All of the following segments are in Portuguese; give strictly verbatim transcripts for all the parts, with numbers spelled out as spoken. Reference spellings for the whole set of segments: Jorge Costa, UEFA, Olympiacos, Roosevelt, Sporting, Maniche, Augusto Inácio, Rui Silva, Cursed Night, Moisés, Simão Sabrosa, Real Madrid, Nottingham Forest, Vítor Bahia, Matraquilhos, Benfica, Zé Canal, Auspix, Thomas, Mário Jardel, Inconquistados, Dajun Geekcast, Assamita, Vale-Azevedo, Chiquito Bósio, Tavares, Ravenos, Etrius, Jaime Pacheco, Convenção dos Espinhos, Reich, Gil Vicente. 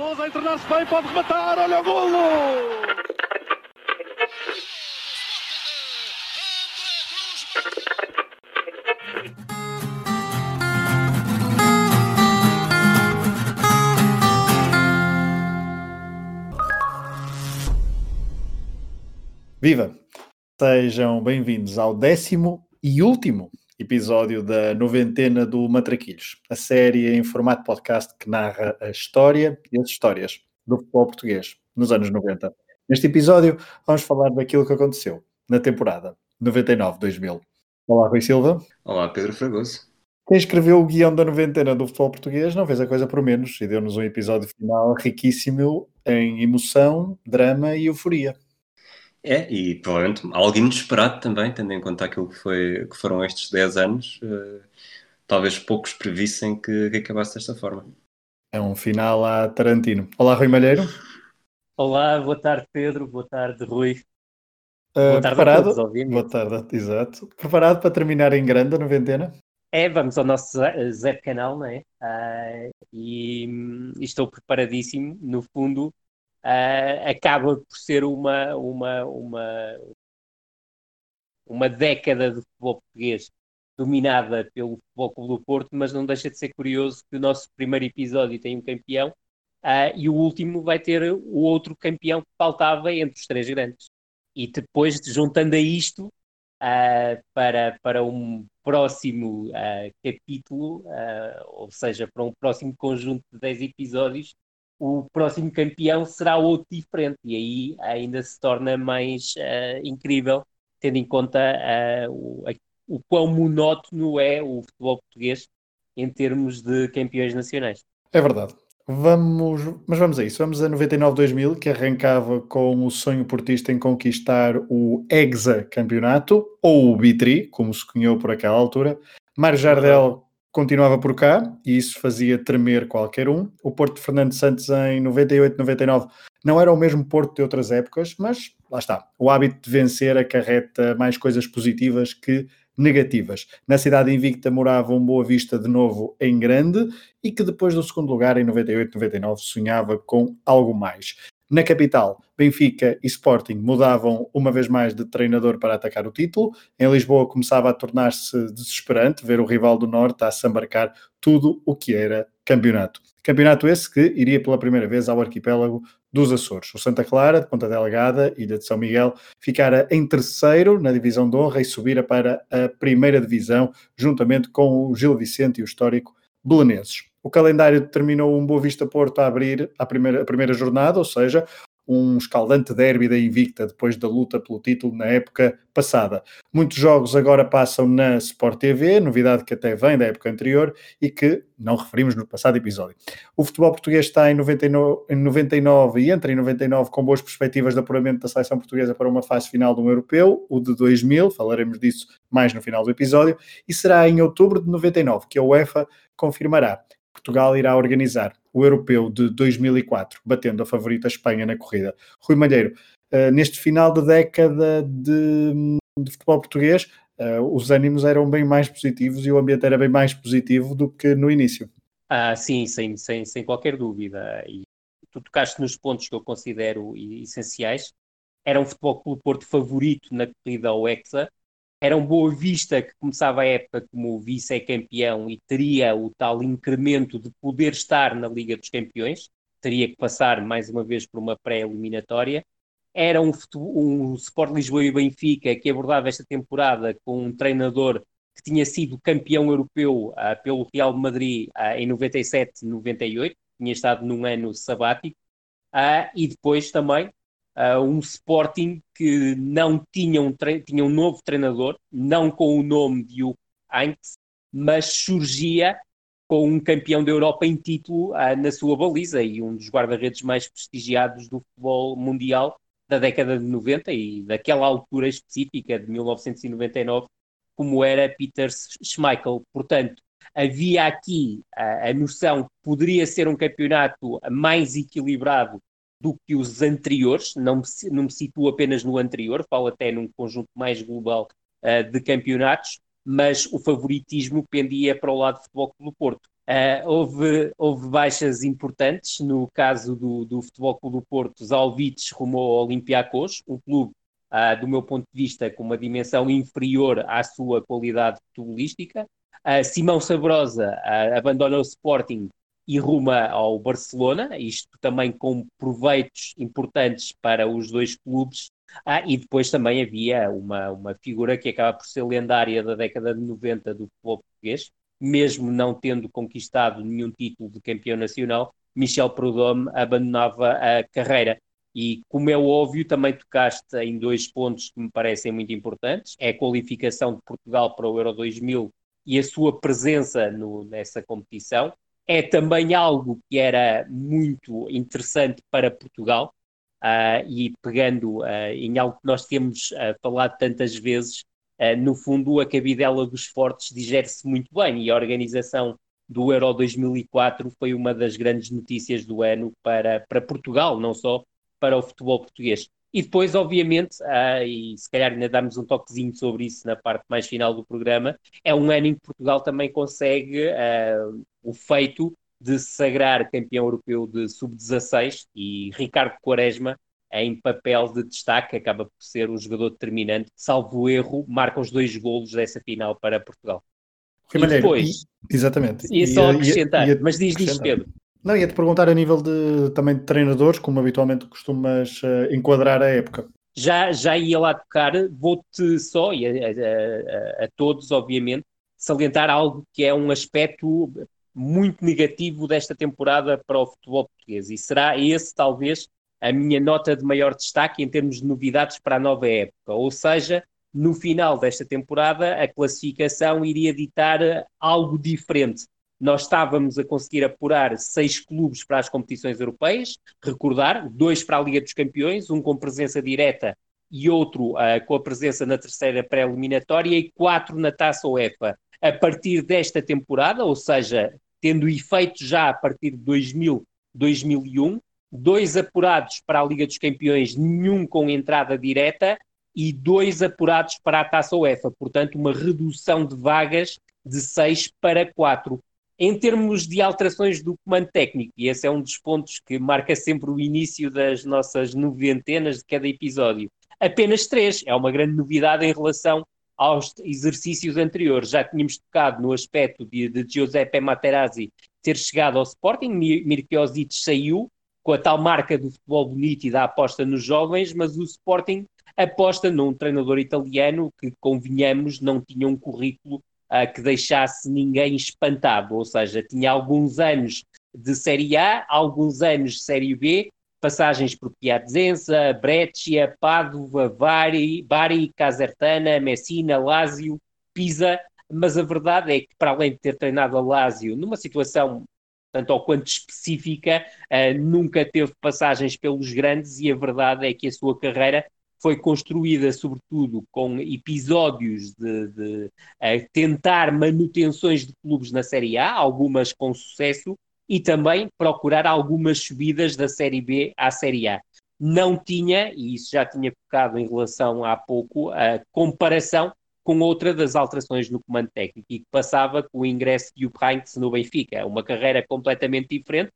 Sousa a internar-se bem, pode rematar, olha o golo! Viva! Sejam bem-vindos ao décimo e último episódio da noventena do Matraquilhos, a série em formato podcast que narra a história e as histórias do futebol português nos anos noventa. Neste episódio vamos falar daquilo que aconteceu na temporada noventa e nove dois mil. Olá, Rui Silva. Olá, Pedro Fragoso. Quem escreveu o guião da noventena do futebol português não fez a coisa por menos e deu-nos um episódio final riquíssimo em emoção, drama e euforia. É, e provavelmente algo inesperado também, tendo em conta aquilo que, foi, que foram estes dez anos, uh, talvez poucos previssem que, que acabasse desta forma. É um final à Tarantino. Olá, Rui Malheiro. Olá, boa tarde, Pedro. Boa tarde, Rui. Uh, boa tarde preparado? a todos, obviamente. Boa tarde, exato. Preparado para terminar em grande a noventena? É, vamos ao nosso Zé Canal, não é? Uh, e, e estou preparadíssimo, no fundo. Uh, acaba por ser uma, uma, uma, uma década de futebol português dominada pelo Futebol Clube do Porto, mas não deixa de ser curioso que o nosso primeiro episódio tem um campeão uh, e o último vai ter o outro campeão que faltava entre os três grandes. E depois, juntando a isto, uh, para, para um próximo uh, capítulo, uh, ou seja, para um próximo conjunto de dez episódios, o próximo campeão será outro diferente e aí ainda se torna mais uh, incrível, tendo em conta uh, o, a, o quão monótono é o futebol português em termos de campeões nacionais. É verdade. Vamos, mas vamos a isso. Vamos a noventa e nove dois mil, que arrancava com o sonho portista em conquistar o hexacampeonato, ou o bitri, como se cunhou por aquela altura. Mário Jardel continuava por cá e isso fazia tremer qualquer um. O Porto de Fernando Santos em noventa e oito noventa e nove não era o mesmo Porto de outras épocas, mas lá está. O hábito de vencer acarreta mais coisas positivas que negativas. Na cidade invicta morava um Boa Vista de novo em grande e que depois do segundo lugar em noventa e oito noventa e nove sonhava com algo mais. Na capital, Benfica e Sporting mudavam uma vez mais de treinador para atacar o título. Em Lisboa começava a tornar-se desesperante ver o rival do Norte a sambarcar tudo o que era campeonato. Campeonato esse que iria pela primeira vez ao arquipélago dos Açores. O Santa Clara, de Ponta Delgada, Ilha de São Miguel, ficara em terceiro na divisão de honra e subira para a primeira divisão, juntamente com o Gil Vicente e o histórico Belenenses. O calendário determinou um Boa Vista Porto a abrir a primeira, a primeira jornada, ou seja, um escaldante derby da Invicta depois da luta pelo título na época passada. Muitos jogos agora passam na Sport T V, novidade que até vem da época anterior e que não referimos no passado episódio. O futebol português está em noventa e nove, em noventa e nove e entra em noventa e nove com boas perspectivas de apuramento da seleção portuguesa para uma fase final de um europeu, o de dois mil, falaremos disso mais no final do episódio, e será em outubro de noventa e nove que a UEFA confirmará. Portugal irá organizar o Europeu de dois mil e quatro, batendo a favorita Espanha na corrida. Rui Malheiro, neste final de década de, de futebol português, os ânimos eram bem mais positivos e o ambiente era bem mais positivo do que no início. Ah, sim, sem, sem, sem qualquer dúvida. E tu tocaste nos pontos que eu considero essenciais. Era um Futebol Clube do Porto favorito na corrida ao Hexa. Era um Boa Vista que começava a época como vice-campeão e teria o tal incremento de poder estar na Liga dos Campeões, teria que passar mais uma vez por uma pré-eliminatória. Era um, um Sport Lisboa e Benfica que abordava esta temporada com um treinador que tinha sido campeão europeu ah, pelo Real Madrid ah, em noventa e sete noventa e oito, tinha estado num ano sabático, ah, e depois também Uh, um Sporting que não tinha um, tre- tinha um novo treinador, não com o nome de Jupp Heynckes, mas surgia com um campeão da Europa em título uh, na sua baliza e um dos guarda-redes mais prestigiados do futebol mundial da década de noventa e daquela altura específica de mil novecentos e noventa e nove, como era Peter Schmeichel. Portanto, havia aqui uh, a noção que poderia ser um campeonato mais equilibrado do que os anteriores, não me, não me situo apenas no anterior, falo até num conjunto mais global uh, de campeonatos, mas o favoritismo pendia para o lado do Futebol Clube do Porto. Uh, houve, houve baixas importantes. No caso do, do Futebol Clube do Porto, Zalvites rumou ao Olympiacos, um clube, uh, do meu ponto de vista, com uma dimensão inferior à sua qualidade futebolística. Uh, Simão Sabrosa uh, abandona o Sporting e ruma ao Barcelona, isto também com proveitos importantes para os dois clubes. Ah, e depois também havia uma, uma figura que acaba por ser lendária da década de noventa do futebol português, mesmo não tendo conquistado nenhum título de campeão nacional. Michel Preud'homme abandonava a carreira. E, como é óbvio, também tocaste em dois pontos que me parecem muito importantes. É a qualificação de Portugal para o Euro dois mil e a sua presença no, nessa competição. É também algo que era muito interessante para Portugal. Uh, e pegando uh, em algo que nós temos uh, falado tantas vezes, uh, no fundo a cabidela dos fortes digere-se muito bem, e a organização do Euro dois mil e quatro foi uma das grandes notícias do ano para, para Portugal, não só para o futebol português. E depois, obviamente, uh, e se calhar ainda damos um toquezinho sobre isso na parte mais final do programa, é um ano em que Portugal também consegue uh, o feito de se sagrar campeão europeu de sub dezasseis, e Ricardo Quaresma, em papel de destaque, acaba por ser um jogador determinante, salvo erro, marca os dois golos dessa final para Portugal. Rui Malheiro, depois, e, exatamente. E só acrescentar, ia, ia, mas diz diz Pedro. Não, ia-te perguntar a nível de, também de treinadores, como habitualmente costumas uh, enquadrar a época. Já, já ia lá tocar, vou-te só, e a, a, a, a todos, obviamente, salientar algo que é um aspecto muito negativo desta temporada para o futebol português, e será esse talvez a minha nota de maior destaque em termos de novidades para a nova época, ou seja, no final desta temporada a classificação iria ditar algo diferente. Nós estávamos a conseguir apurar seis clubes para as competições europeias, recordar, dois para a Liga dos Campeões, um com presença direta e outro uh, com a presença na terceira pré-eliminatória, e quatro na Taça UEFA. A partir desta temporada, ou seja, tendo efeito já a partir de dois mil, dois mil e um, dois apurados para a Liga dos Campeões, nenhum com entrada direta, e dois apurados para a Taça UEFA, portanto uma redução de vagas de seis para quatro. Em termos de alterações do comando técnico, e esse é um dos pontos que marca sempre o início das nossas noventenas de cada episódio, apenas três, é uma grande novidade em relação aos exercícios anteriores. Já tínhamos tocado no aspecto de, de Giuseppe Materazzi ter chegado ao Sporting, Mirkjosic saiu, com a tal marca do futebol bonito e da aposta nos jovens, mas o Sporting aposta num treinador italiano que, convenhamos, não tinha um currículo ah, que deixasse ninguém espantado, ou seja, tinha alguns anos de Série A, alguns anos de Série B, passagens por Piacenza, Brescia, Padova, Bari, Bari, Casertana, Messina, Lazio, Pisa, mas a verdade é que, para além de ter treinado a Lazio numa situação tanto ou quanto específica, uh, nunca teve passagens pelos grandes, e a verdade é que a sua carreira foi construída sobretudo com episódios de, de uh, tentar manutenções de clubes na Série A, algumas com sucesso, e também procurar algumas subidas da Série B à Série A. Não tinha, e isso já tinha focado em relação há pouco, a comparação com outra das alterações no comando técnico, e que passava com o ingresso de Jupp Heynckes no Benfica. Uma carreira completamente diferente.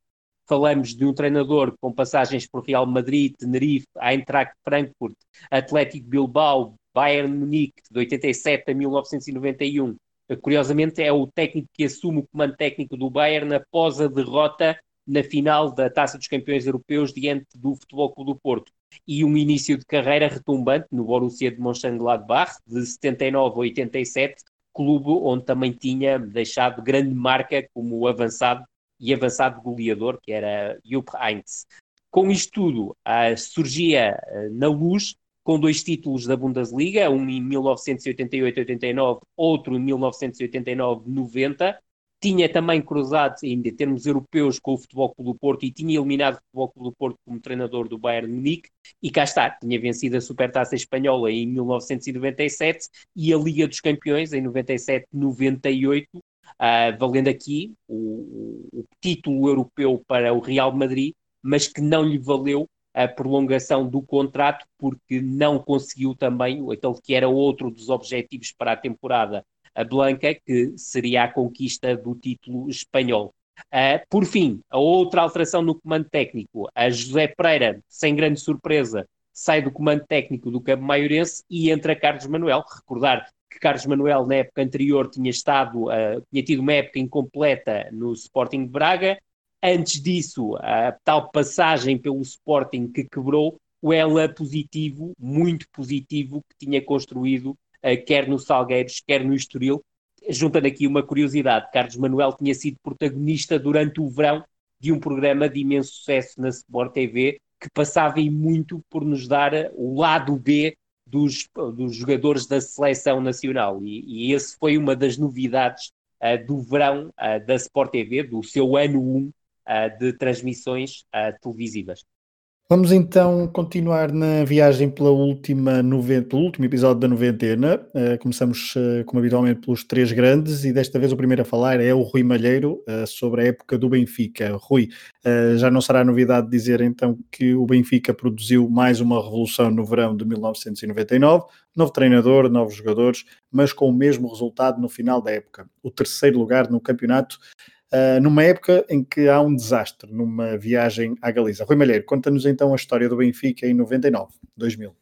Falamos de um treinador com passagens por Real Madrid, Tenerife, Eintracht Frankfurt, Atlético Bilbao, Bayern Munique, de oitenta e sete a mil novecentos e noventa e um. Curiosamente, é o técnico que assume o comando técnico do Bayern após a derrota na final da Taça dos Campeões Europeus diante do Futebol Clube do Porto. E um início de carreira retumbante no Borussia de Mönchengladbach, de setenta e nove a oitenta e sete, clube onde também tinha deixado grande marca como avançado e avançado goleador, que era Jupp Heynckes. Com isto tudo, ah, surgia ah, na luz, com dois títulos da Bundesliga, um em mil novecentos e oitenta e oito a oitenta e nove, outro em mil novecentos e oitenta e nove a noventa. Tinha também cruzado, em termos europeus, com o Futebol Clube do Porto, e tinha eliminado o Futebol Clube do Porto como treinador do Bayern Munique. E cá está, tinha vencido a Supertaça Espanhola em mil novecentos e noventa e sete e a Liga dos Campeões em noventa e sete noventa e oito, uh, valendo aqui o, o título europeu para o Real Madrid, mas que não lhe valeu a prolongação do contrato, porque não conseguiu também aquele que era outro dos objetivos para a temporada, a Blanca, que seria a conquista do título espanhol. Uh, por fim, a outra alteração no comando técnico, a José Pereira, sem grande surpresa, sai do comando técnico do Campo Maiorense e entra Carlos Manuel. Recordar que Carlos Manuel na época anterior tinha, estado, uh, tinha tido uma época incompleta no Sporting de Braga. Antes disso, a tal passagem pelo Sporting que quebrou o elo positivo, muito positivo, que tinha construído uh, quer no Salgueiros, quer no Estoril. Juntando aqui uma curiosidade, Carlos Manuel tinha sido protagonista durante o verão de um programa de imenso sucesso na Sport T V, que passava e muito por nos dar o lado B dos, dos jogadores da seleção nacional. E, e esse foi uma das novidades uh, do verão uh, da Sport T V, do seu ano um uh, de transmissões uh, televisivas. Vamos então continuar na viagem pela última noventa, pelo último episódio da noventena. Uh, começamos, uh, como habitualmente, pelos três grandes e desta vez o primeiro a falar é o Rui Malheiro, uh, sobre a época do Benfica. Rui, uh, já não será novidade dizer então que o Benfica produziu mais uma revolução no verão de mil novecentos e noventa e nove, novo treinador, novos jogadores, mas com o mesmo resultado no final da época, o terceiro lugar no campeonato. Uh, numa época em que há um desastre, numa viagem à Galiza. Rui Malheiro, conta-nos então a história do Benfica em noventa e nove, dois mil.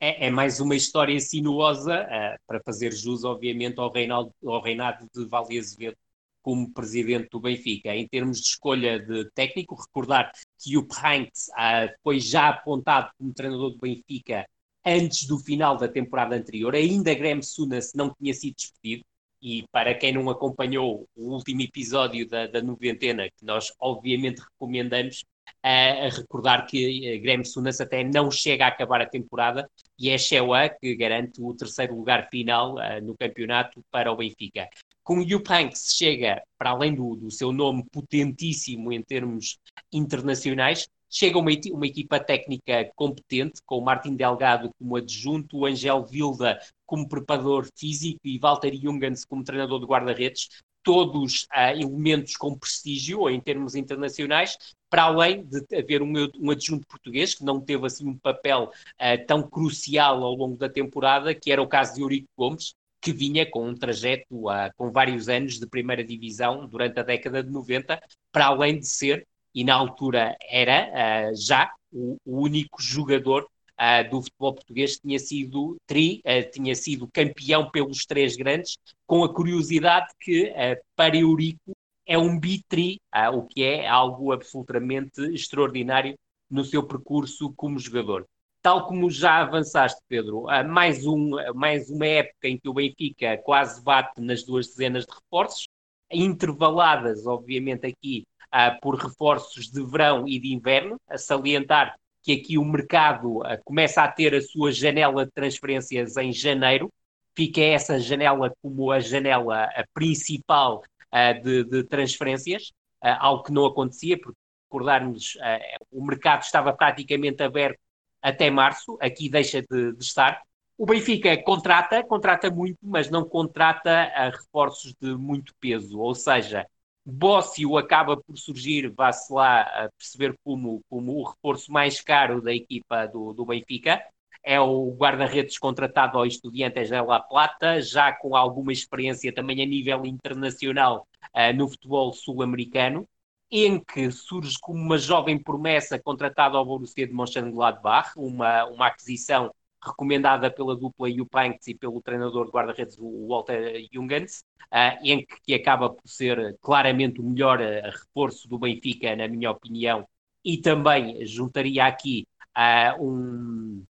É, é mais uma história sinuosa, uh, para fazer jus, obviamente, ao, Reinaldo, ao reinado de Vale-Azevedo como presidente do Benfica. Em termos de escolha de técnico, recordar que o Jupp Heynckes uh, foi já apontado como treinador do Benfica antes do final da temporada anterior, ainda Graham Souness não tinha sido despedido. E para quem não acompanhou o último episódio da, da noventena, que nós obviamente recomendamos, a, a recordar que a Graham Souness até não chega a acabar a temporada e é Cheua que garante o terceiro lugar final a, no campeonato para o Benfica. Com o Jupp Heynckes chega, para além do, do seu nome potentíssimo em termos internacionais, chega uma, uma equipa técnica competente, com o Martin Delgado como adjunto, o Angel Vilda como preparador físico e Walter Jungens como treinador de guarda-redes, todos ah, elementos com prestígio em termos internacionais, para além de haver um, um adjunto português que não teve assim um papel ah, tão crucial ao longo da temporada, que era o caso de Eurico Gomes, que vinha com um trajeto ah, com vários anos de primeira divisão durante a década de noventa, para além de ser, e na altura era uh, já o, o único jogador uh, do futebol português que tinha sido tri, uh, tinha sido campeão pelos três grandes, com a curiosidade que uh, para Eurico é um bitri, uh, o que é algo absolutamente extraordinário no seu percurso como jogador. Tal como já avançaste, Pedro, uh, mais, um, mais uma época em que o Benfica quase bate nas duas dezenas de reforços, intervaladas, obviamente, aqui Uh, por reforços de verão e de inverno, a salientar que aqui o mercado uh, começa a ter a sua janela de transferências em janeiro, fica essa janela como a janela a principal uh, de, de transferências, uh, algo que não acontecia, porque, recordarmos, uh, o mercado estava praticamente aberto até março, aqui deixa de, de estar. O Benfica contrata, contrata muito, mas não contrata uh, reforços de muito peso, ou seja, Bósio acaba por surgir, vá-se lá a perceber como, como o reforço mais caro da equipa do, do Benfica. É o guarda-redes contratado ao Estudiantes de La Plata, já com alguma experiência também a nível internacional uh, no futebol sul-americano. Enke surge como uma jovem promessa contratada ao Borussia de Mönchengladbach, uma, uma aquisição recomendada pela dupla Jupp Heynckes e pelo treinador de guarda-redes, o Walter Jungens, uh, em que, que acaba por ser claramente o melhor uh, reforço do Benfica, na minha opinião, e também juntaria aqui uh, um,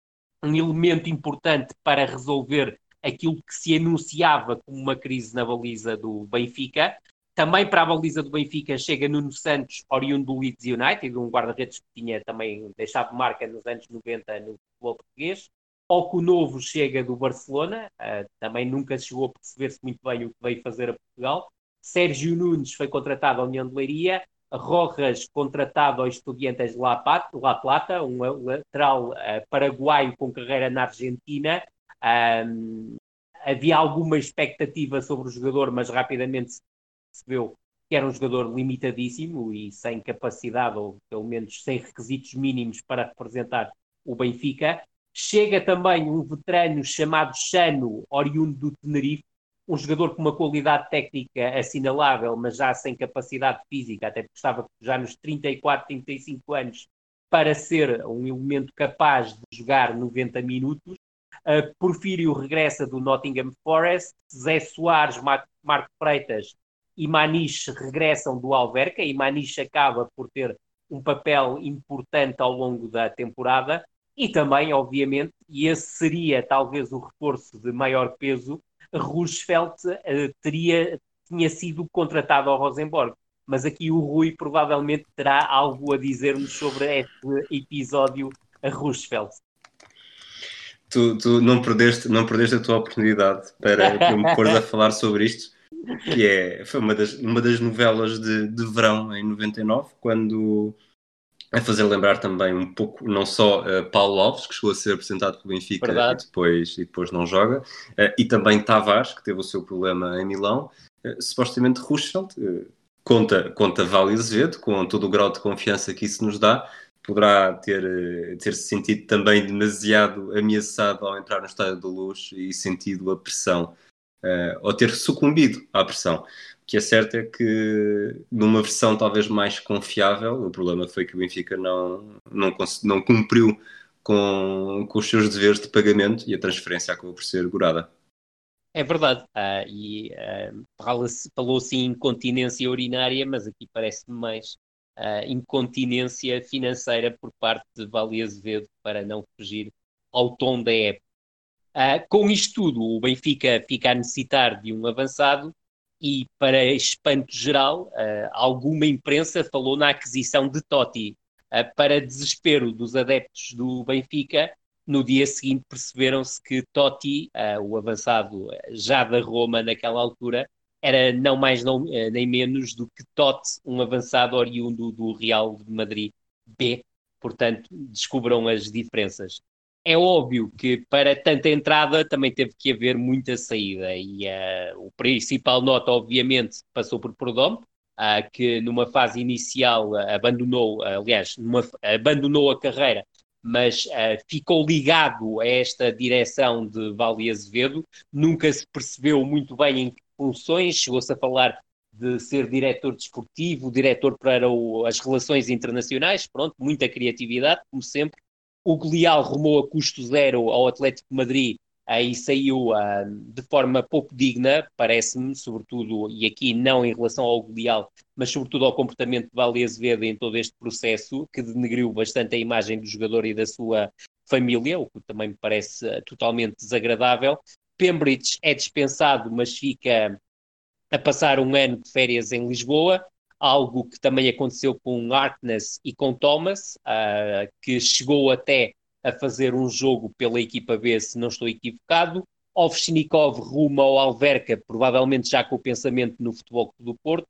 um elemento importante para resolver aquilo que se anunciava como uma crise na baliza do Benfica. Também para a baliza do Benfica chega Nuno Santos, oriundo do Leeds United, um guarda-redes que tinha também deixado marca nos anos noventa no futebol português. Oco Novo chega do Barcelona, uh, também nunca chegou a perceber-se muito bem o que veio fazer a Portugal. Sérgio Nunes foi contratado à União de Leiria. Rojas contratado aos Estudiantes de La Plata, um lateral uh, paraguaio com carreira na Argentina. Um, havia alguma expectativa sobre o jogador, mas rapidamente se percebeu que era um jogador limitadíssimo e sem capacidade, ou pelo menos sem requisitos mínimos para representar o Benfica. Chega também um veterano chamado Chano, oriundo do Tenerife, um jogador com uma qualidade técnica assinalável, mas já sem capacidade física, até porque estava já nos trinta e quatro, trinta e cinco anos, para ser um elemento capaz de jogar noventa minutos. Uh, Porfírio regressa do Nottingham Forest, Zé Soares, Mar- Marco Freitas e Maniche regressam do Alverca, e Maniche acaba por ter um papel importante ao longo da temporada, e também, obviamente, e esse seria talvez o reforço de maior peso, Roosevelt uh, teria, tinha sido contratado ao Rosenborg. Mas aqui o Rui provavelmente terá algo a dizer-nos sobre este episódio a Roosevelt. Tu, tu não, perdeste, não perdeste a tua oportunidade para, para me pôres a falar sobre isto, que é, foi uma das, uma das novelas de, de verão em noventa e nove, quando, a fazer lembrar também um pouco, não só uh, Paulo Alves, que chegou a ser apresentado pelo Benfica e depois, e depois não joga, uh, e também Tavares, que teve o seu problema em Milão, uh, supostamente Roosevelt, uh, conta, conta Vale-Azevedo, com todo o grau de confiança que isso nos dá, poderá ter, ter se sentido também demasiado ameaçado ao entrar no Estádio da Luz e sentido a pressão, uh, ou ter sucumbido à pressão. O que é certo é que, numa versão talvez mais confiável, o problema foi que o Benfica não, não, cons- não cumpriu com, com os seus deveres de pagamento e a transferência acabou por ser gorada. É verdade, ah, e ah, falou-se em incontinência urinária, mas aqui parece-me mais ah, incontinência financeira por parte de Vale-Azevedo, para não fugir ao tom da época. Ah, com isto tudo, o Benfica fica a necessitar de um avançado e, para espanto geral, ah, alguma imprensa falou na aquisição de Totti. Ah, para desespero dos adeptos do Benfica, no dia seguinte perceberam-se que Totti, uh, o avançado já da Roma naquela altura, era não mais não, uh, nem menos do que Totti, um avançado oriundo do Real de Madrid B. Portanto, descobram as diferenças. É óbvio que para tanta entrada também teve que haver muita saída. E uh, o principal nota, obviamente, passou por Preud'homme, uh, que numa fase inicial uh, abandonou, uh, aliás, numa, uh, abandonou a carreira, mas uh, ficou ligado a esta direção de Vale-Azevedo, nunca se percebeu muito bem em que funções, chegou-se a falar de ser diretor desportivo, diretor para o, as relações internacionais, pronto, muita criatividade, como sempre. O Leal rumou a custo zero ao Atlético de Madrid, aí saiu uh, de forma pouco digna, parece-me, sobretudo, e aqui não em relação ao Leal, mas sobretudo ao comportamento de Vale-Azevedo em todo este processo, que denegriu bastante a imagem do jogador e da sua família, o que também me parece totalmente desagradável. Pembridge é dispensado, mas fica a passar um ano de férias em Lisboa, algo que também aconteceu com Harkness e com Thomas, uh, que chegou até a fazer um jogo pela equipa B, se não estou equivocado. Ovchnikov rumo ao Alverca, provavelmente já com o pensamento no Futebol Clube do Porto.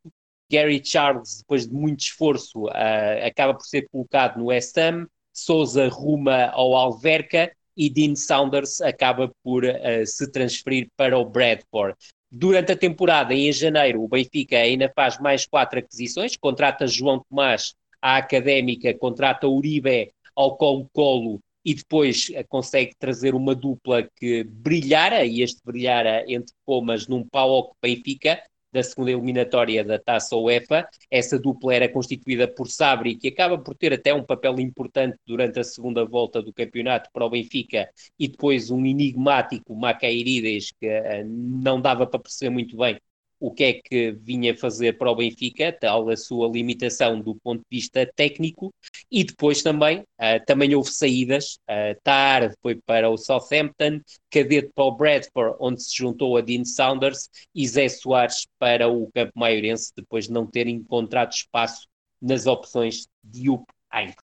Gary Charles, depois de muito esforço, uh, acaba por ser colocado no West Ham. Sousa ruma ao Alverca e Dean Saunders acaba por uh, se transferir para o Bradford. Durante a temporada, em janeiro, o Benfica ainda faz mais quatro aquisições. Contrata João Tomás à Académica, contrata Uribe ao Colo-Colo, e depois consegue trazer uma dupla que brilhara, e este brilhara entre comas num P A O K Benfica, da segunda eliminatória da Taça UEFA. Essa dupla era constituída por Sabri, que acaba por ter até um papel importante durante a segunda volta do campeonato para o Benfica, e depois um enigmático Macairides, que não dava para perceber muito bem o que é que vinha fazer para o Benfica, tal a sua limitação do ponto de vista técnico. E depois também, uh, também houve saídas, uh, Tar foi para o Southampton, Cadete para o Bradford, onde se juntou a Dean Saunders, e Zé Soares para o campo maiorense, depois de não ter encontrado espaço nas opções de Jupp Heynckes.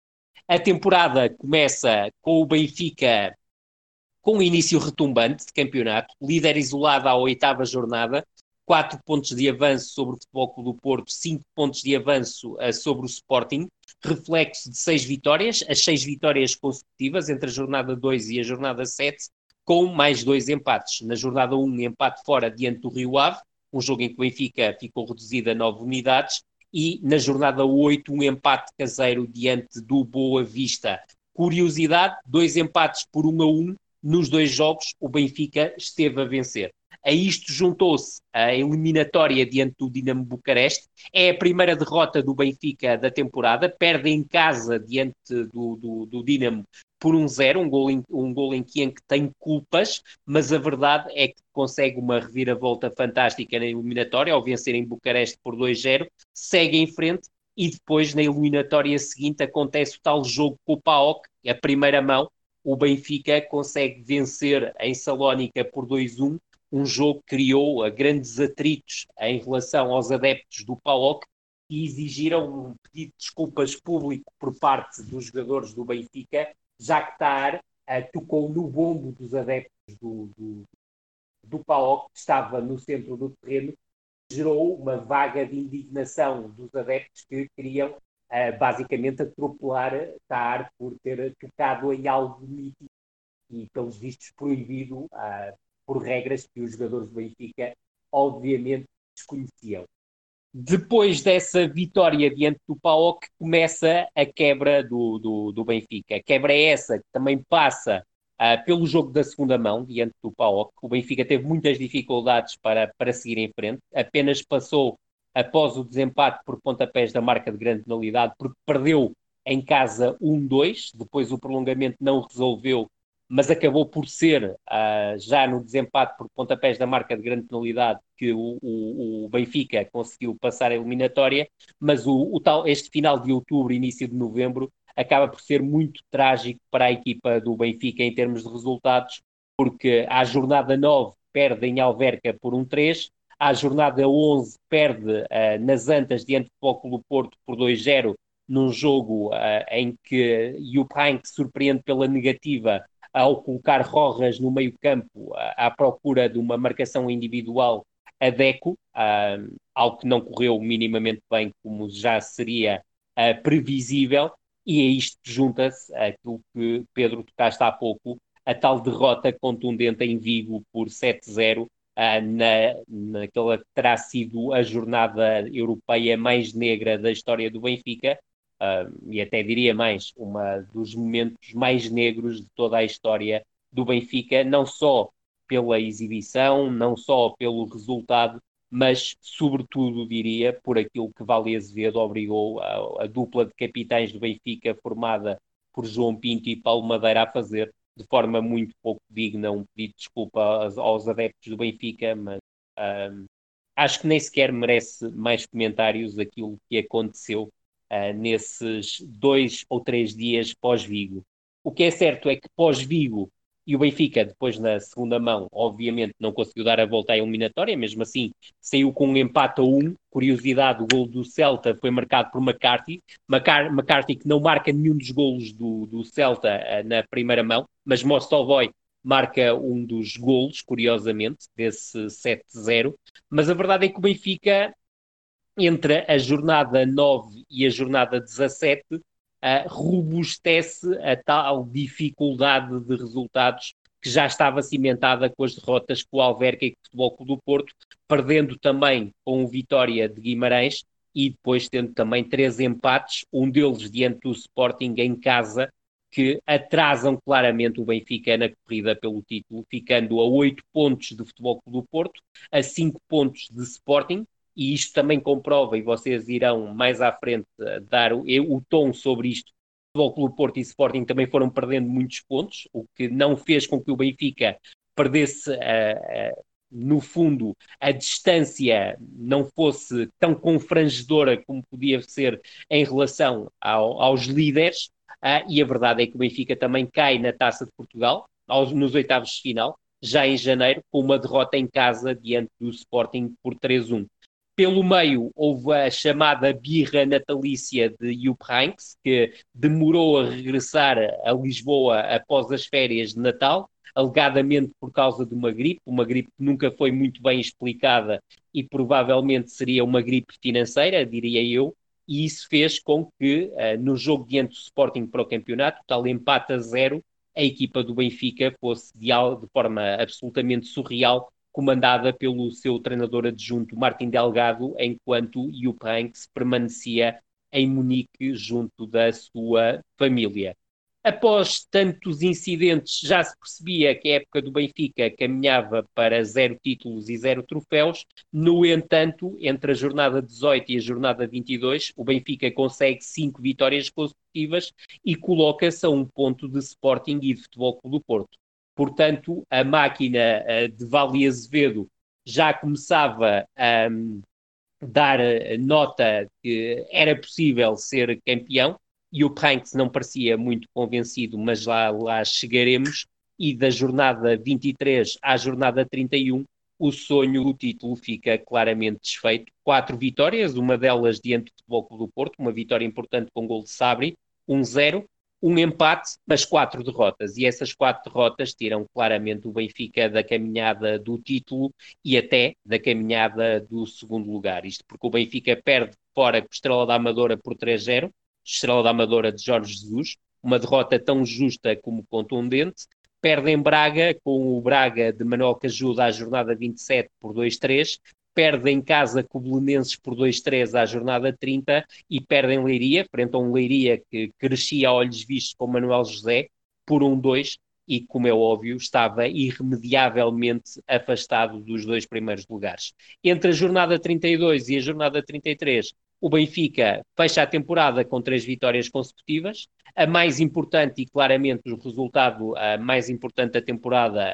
A temporada começa com o Benfica com um início retumbante de campeonato, líder isolado à oitava jornada, quatro pontos de avanço sobre o Futebol Clube do Porto, cinco pontos de avanço uh, sobre o Sporting, reflexo de seis vitórias, as seis vitórias consecutivas entre a jornada dois e a jornada sete, com mais dois empates. Na jornada um, um empate fora diante do Rio Ave, um jogo em que o Benfica ficou reduzido a nove unidades, e na jornada oito, um empate caseiro diante do Boa Vista. Curiosidade, dois empates por um a um, nos dois jogos o Benfica esteve a vencer. A isto juntou-se a eliminatória diante do Dinamo Bucareste, é a primeira derrota do Benfica da temporada, perde em casa diante do, do, do Dinamo por um zero, um gol em, um gol em que tem culpas, mas a verdade é que consegue uma reviravolta fantástica na eliminatória, ao vencer em Bucareste por dois zero, segue em frente e depois na eliminatória seguinte acontece o tal jogo com o P A O K, a primeira mão, o Benfica consegue vencer em Salónica por dois um, um jogo que criou grandes atritos em relação aos adeptos do P A O K e exigiram um pedido de desculpas público por parte dos jogadores do Benfica, já que Taar uh, tocou no bombo dos adeptos do, do, do P A O K, que estava no centro do terreno, gerou uma vaga de indignação dos adeptos que queriam uh, basicamente atropelar Taar por ter tocado em algo mítico e, pelos vistos, proibido a uh, por regras que os jogadores do Benfica obviamente desconheciam. Depois dessa vitória diante do P A O K, começa a quebra do, do, do Benfica. A quebra é essa que também passa uh, pelo jogo da segunda mão diante do P A O K. O Benfica teve muitas dificuldades para, para seguir em frente, apenas passou após o desempate por pontapés da marca de grande penalidade, porque perdeu em casa um dois, depois o prolongamento não resolveu, mas acabou por ser, uh, já no desempate por pontapés da marca de grande penalidade, que o, o, o Benfica conseguiu passar a eliminatória, mas o, o tal, este final de outubro, início de novembro, acaba por ser muito trágico para a equipa do Benfica em termos de resultados, porque à jornada nove perde em Alverca por um três, à jornada onze perde uh, nas Antas diante do Futebol Clube do Porto por dois zero, num jogo uh, em que Jupp Heynckes surpreende pela negativa, ao colocar Rojas no meio-campo à, à procura de uma marcação individual a Deco, ah, algo que não correu minimamente bem, como já seria ah, previsível, e a isto junta-se aquilo que Pedro tocaste há pouco, a tal derrota contundente em Vigo por sete zero, ah, na, naquela que terá sido a jornada europeia mais negra da história do Benfica, Uh, e até diria mais, um dos momentos mais negros de toda a história do Benfica, não só pela exibição, não só pelo resultado, mas sobretudo, diria, por aquilo que Vale-Azevedo obrigou a, a dupla de capitães do Benfica, formada por João Pinto e Paulo Madeira, a fazer, de forma muito pouco digna, um pedido de desculpa aos, aos adeptos do Benfica, mas uh, acho que nem sequer merece mais comentários aquilo que aconteceu Uh, nesses dois ou três dias pós-Vigo. O que é certo é que pós-Vigo, e o Benfica depois na segunda mão, obviamente não conseguiu dar a volta à eliminatória, mesmo assim saiu com um empate a um, curiosidade, o golo do Celta foi marcado por McCarthy, Macar- McCarthy que não marca nenhum dos golos do, do Celta uh, na primeira mão, mas Mostovoy marca um dos golos, curiosamente, desse sete zero, mas a verdade é que o Benfica, entre a jornada nove e a jornada dezassete, uh, robustece a tal dificuldade de resultados que já estava cimentada com as derrotas com o Alverca e com o Futebol Clube do Porto, perdendo também com o Vitória de Guimarães e depois tendo também três empates, um deles diante do Sporting em casa, que atrasam claramente o Benfica na corrida pelo título, ficando a oito pontos do Futebol Clube do Porto, a cinco pontos de Sporting, e isto também comprova, e vocês irão mais à frente dar o, o tom sobre isto, o Futebol Clube Porto e Sporting também foram perdendo muitos pontos, o que não fez com que o Benfica perdesse, uh, uh, no fundo, a distância não fosse tão confrangedora como podia ser em relação ao, aos líderes, uh, e a verdade é que o Benfica também cai na Taça de Portugal, aos, nos oitavos de final, já em janeiro, com uma derrota em casa diante do Sporting por três um. Pelo meio, houve a chamada birra natalícia de Jupp Heynckes, que demorou a regressar a Lisboa após as férias de Natal, alegadamente por causa de uma gripe, uma gripe que nunca foi muito bem explicada e provavelmente seria uma gripe financeira, diria eu, e isso fez com que, no jogo diante do Sporting para o campeonato, tal empate a zero, a equipa do Benfica fosse de, de forma absolutamente surreal, comandada pelo seu treinador adjunto, Martin Delgado, enquanto Jupp Heynckes permanecia em Munique junto da sua família. Após tantos incidentes, já se percebia que a época do Benfica caminhava para zero títulos e zero troféus. No entanto, entre a jornada dezoito e a jornada vinte e dois, o Benfica consegue cinco vitórias consecutivas e coloca-se a um ponto de Sporting e de Futebol Clube do Porto. Portanto, a máquina de Vale-Azevedo já começava a dar nota que era possível ser campeão. E o Heynckes não parecia muito convencido, mas lá, lá chegaremos. E da jornada vinte e três à jornada trinta e um, o sonho do título fica claramente desfeito. Quatro vitórias, uma delas diante do Futebol Clube do Porto, uma vitória importante com gol de Sabri, um zero, um empate, mas quatro derrotas. E essas quatro derrotas tiram claramente o Benfica da caminhada do título e até da caminhada do segundo lugar. Isto porque o Benfica perde fora com Estrela da Amadora por três zero, Estrela da Amadora de Jorge Jesus, uma derrota tão justa como contundente. Perde em Braga, com o Braga de Manuel Cajudo à jornada vinte e sete por dois três, perde em casa com o Belenenses por dois três à jornada trinta e perde em Leiria, frente a um Leiria que crescia a olhos vistos com Manuel José, por um dois e, como é óbvio, estava irremediavelmente afastado dos dois primeiros lugares. Entre a jornada trinta e dois e a jornada trinta e três, o Benfica fecha a temporada com três vitórias consecutivas, a mais importante e claramente o resultado a mais importante da temporada,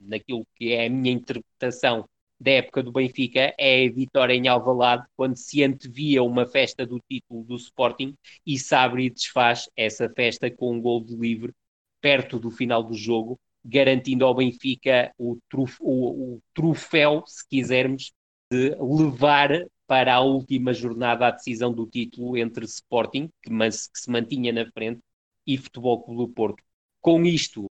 naquilo que é a minha interpretação da época do Benfica, é a vitória em Alvalade, quando se antevia uma festa do título do Sporting e Sabri desfaz essa festa com um gol de livre perto do final do jogo, garantindo ao Benfica o, truf- o, o troféu, se quisermos, de levar para a última jornada a decisão do título entre Sporting, que, mas, que se mantinha na frente, e Futebol Clube do Porto. Com isto, uh,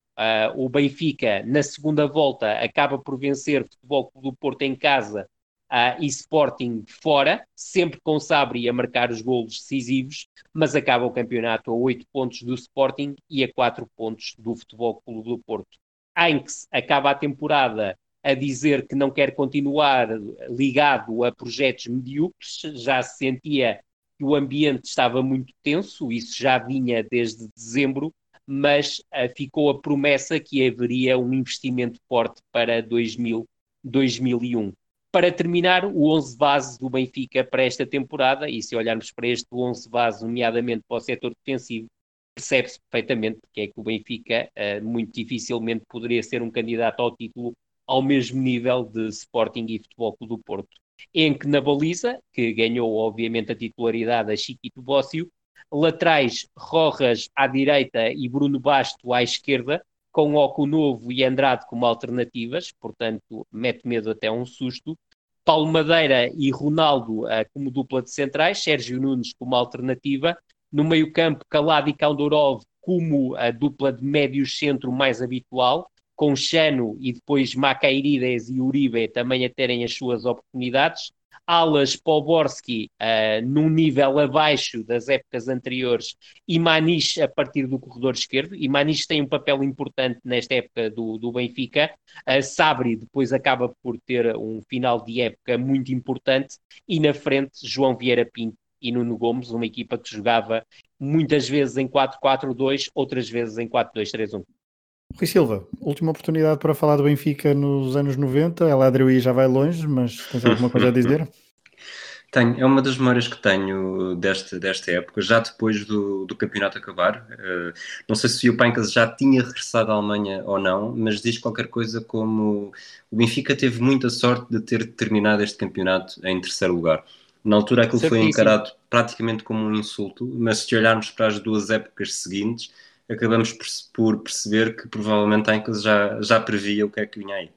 o Benfica, na segunda volta, acaba por vencer Futebol Clube do Porto em casa uh, e Sporting fora, sempre com Sabri a marcar os golos decisivos, mas acaba o campeonato a oito pontos do Sporting e a quatro pontos do Futebol Clube do Porto. Heynckes acaba a temporada a dizer que não quer continuar ligado a projetos medíocres, já se sentia que o ambiente estava muito tenso, isso já vinha desde dezembro, mas ah, ficou a promessa que haveria um investimento forte para dois mil, dois mil e um. Para terminar, o onze base do Benfica para esta temporada, e se olharmos para este onze base, nomeadamente para o setor defensivo, percebe-se perfeitamente porque é que o Benfica ah, muito dificilmente poderia ser um candidato ao título ao mesmo nível de Sporting e Futebol Clube do Porto. Em que na baliza, que ganhou obviamente a titularidade a Chiquito Bósio, laterais Rojas à direita e Bruno Basto à esquerda, com Oco Novo e Andrade como alternativas, portanto mete medo até um susto, Paulo Madeira e Ronaldo como dupla de centrais, Sérgio Nunes como alternativa, no meio campo Calado e Kondorov como a dupla de médio-centro mais habitual, com Chano e depois Macairides e Uribe também a terem as suas oportunidades. Alas, Poborski uh, num nível abaixo das épocas anteriores e Maniche a partir do corredor esquerdo. E Maniche tem um papel importante nesta época do, do Benfica. Uh, Sabri depois acaba por ter um final de época muito importante. E na frente, João Vieira Pinto e Nuno Gomes, uma equipa que jogava muitas vezes em quatro quatro dois, outras vezes em quatro dois três um. Rui Silva, última oportunidade para falar do Benfica nos anos noventa, ela aderiu e já vai longe, mas tens alguma coisa a dizer? Tenho, é uma das memórias que tenho desta, desta época, já depois do, do campeonato acabar. Uh, não sei se o Heynckes já tinha regressado à Alemanha ou não, mas diz qualquer coisa como o Benfica teve muita sorte de ter terminado este campeonato em terceiro lugar. Na altura aquilo certíssimo. Foi encarado praticamente como um insulto, mas se olharmos para as duas épocas seguintes, acabamos por perceber que provavelmente Heynckes já, já previa o que é que vinha aí.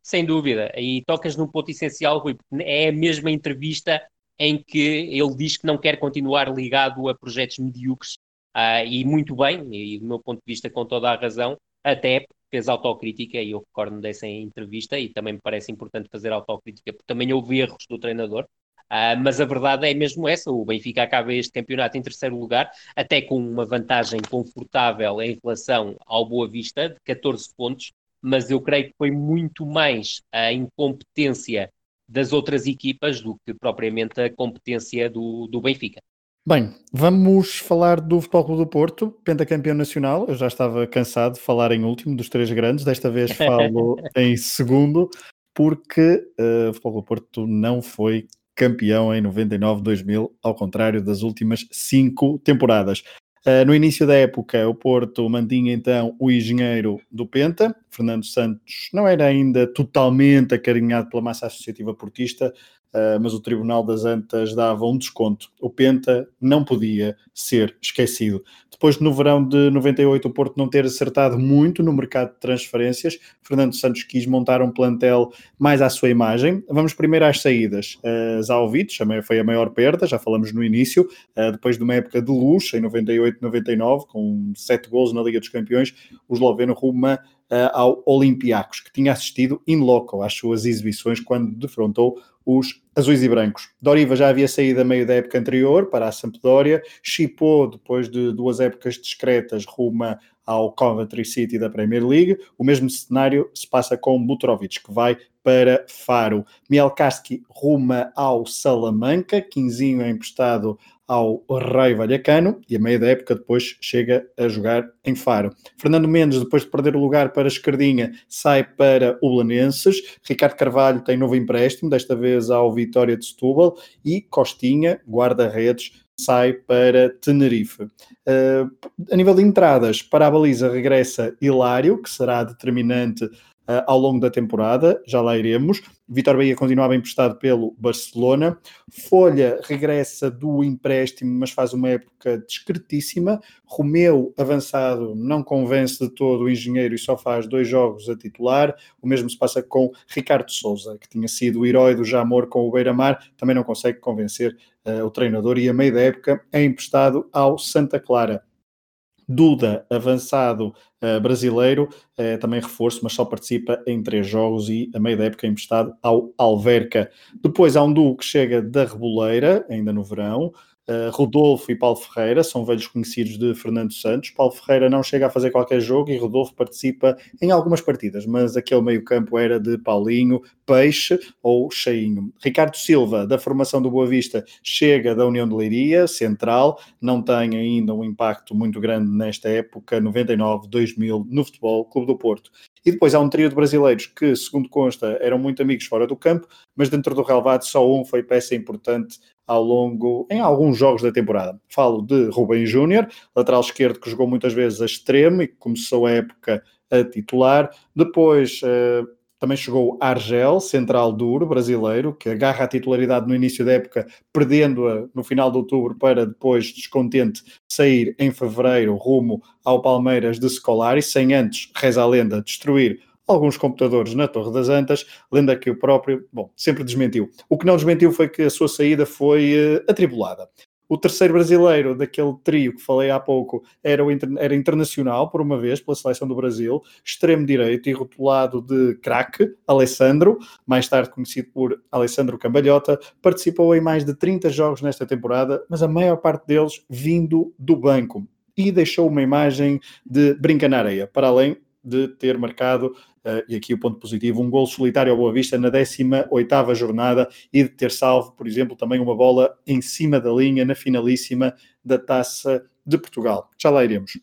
Sem dúvida, e tocas num ponto essencial, Rui, porque é a mesma entrevista em que ele diz que não quer continuar ligado a projetos medíocres, ah, e muito bem, e do meu ponto de vista com toda a razão, até fez autocrítica, e eu recordo-me dessa entrevista, e também me parece importante fazer autocrítica, porque também houve erros do treinador. Uh, mas a verdade é mesmo essa, o Benfica acaba este campeonato em terceiro lugar, até com uma vantagem confortável em relação ao Boa Vista, de catorze pontos, mas eu creio que foi muito mais a incompetência das outras equipas do que propriamente a competência do, do Benfica. Bem, vamos falar do Futebol Clube do Porto, pentacampeão nacional. Eu já estava cansado de falar em último dos três grandes, desta vez falo em segundo, porque uh, o Futebol Clube do Porto não foi campeão em noventa e nove, dois mil, ao contrário das últimas cinco temporadas. Uh, no início da época, o Porto mantinha então o engenheiro do Penta. Fernando Santos não era ainda totalmente acarinhado pela massa associativa portista, Uh, mas o Tribunal das Antas dava um desconto. O Penta não podia ser esquecido. Depois, no verão de noventa e oito, o Porto não ter acertado muito no mercado de transferências, Fernando Santos quis montar um plantel mais à sua imagem. Vamos primeiro às saídas. Uh, Zaovic foi a maior perda, já falamos no início, uh, depois de uma época de luxo, em noventa e oito, noventa e nove, com sete golos na Liga dos Campeões, o esloveno ruma uh, ao Olympiacos, que tinha assistido in loco às suas exibições quando defrontou os azuis e brancos. Doriva já havia saído a meio da época anterior para a Sampdoria. Chipó, depois de duas épocas discretas, ruma ao Coventry City da Premier League. O mesmo cenário se passa com Mitrovic, que vai para Faro. Mielkarski ruma ao Salamanca, Quinzinho é emprestado ao Raio Vallecano e a meio da época depois chega a jogar em Faro. Fernando Mendes, depois de perder o lugar para Escardinha, sai para o Belenenses. Ricardo Carvalho tem novo empréstimo, desta vez ao Vitória de Setúbal, e Costinha, guarda-redes, sai para Tenerife. Uh, a nível de entradas, para a baliza regressa Hilário, que será determinante Uh, ao longo da temporada, já lá iremos. Vítor Bahia continuava emprestado pelo Barcelona. Folha regressa do empréstimo, mas faz uma época discretíssima. Romeu, avançado, não convence de todo o engenheiro e só faz dois jogos a titular. O mesmo se passa com Ricardo Sousa, que tinha sido o herói do Jamor com o Beira-Mar, também não consegue convencer uh, o treinador e a meio da época é emprestado ao Santa Clara. Duda, avançado uh, brasileiro, uh, também reforço, mas só participa em três jogos e a meio da época é emprestado ao Alverca. Depois há um duo que chega da Reboleira, ainda no verão. Uh, Rodolfo e Paulo Ferreira são velhos conhecidos de Fernando Santos. Paulo Ferreira não chega a fazer qualquer jogo e Rodolfo participa em algumas partidas, mas aquele meio-campo era de Paulinho, Peixe ou Cheinho. Ricardo Silva, da formação do Boa Vista, chega da União de Leiria, central, não tem ainda um impacto muito grande nesta época, noventa e nove, dois mil, no Futebol Clube do Porto. E depois há um trio de brasileiros que, segundo consta, eram muito amigos fora do campo, mas dentro do relvado só um foi peça importante ao longo, em alguns jogos da temporada. Falo de Rubem Júnior, lateral esquerdo que jogou muitas vezes a extremo e que começou a época a titular. Depois uh, também chegou Argel, central duro, brasileiro, que agarra a titularidade no início da época, perdendo-a no final de outubro para depois, descontente, sair em fevereiro rumo ao Palmeiras de Scolari, sem antes, reza a lenda, destruir alguns computadores na Torre das Antas, lenda que o próprio, bom, sempre desmentiu. O que não desmentiu foi que a sua saída foi uh, atribulada. O terceiro brasileiro daquele trio que falei há pouco era, o, era internacional, por uma vez, pela seleção do Brasil, extremo-direito e rotulado de craque. Alessandro, mais tarde conhecido por Alessandro Cambalhota, participou em mais de trinta jogos nesta temporada, mas a maior parte deles vindo do banco. E deixou uma imagem de brincar na areia, para além de ter marcado, uh, e aqui o ponto positivo, um golo solitário ao Boa Vista na décima oitava jornada e de ter salvo, por exemplo, também uma bola em cima da linha na finalíssima da Taça de Portugal. Já lá iremos.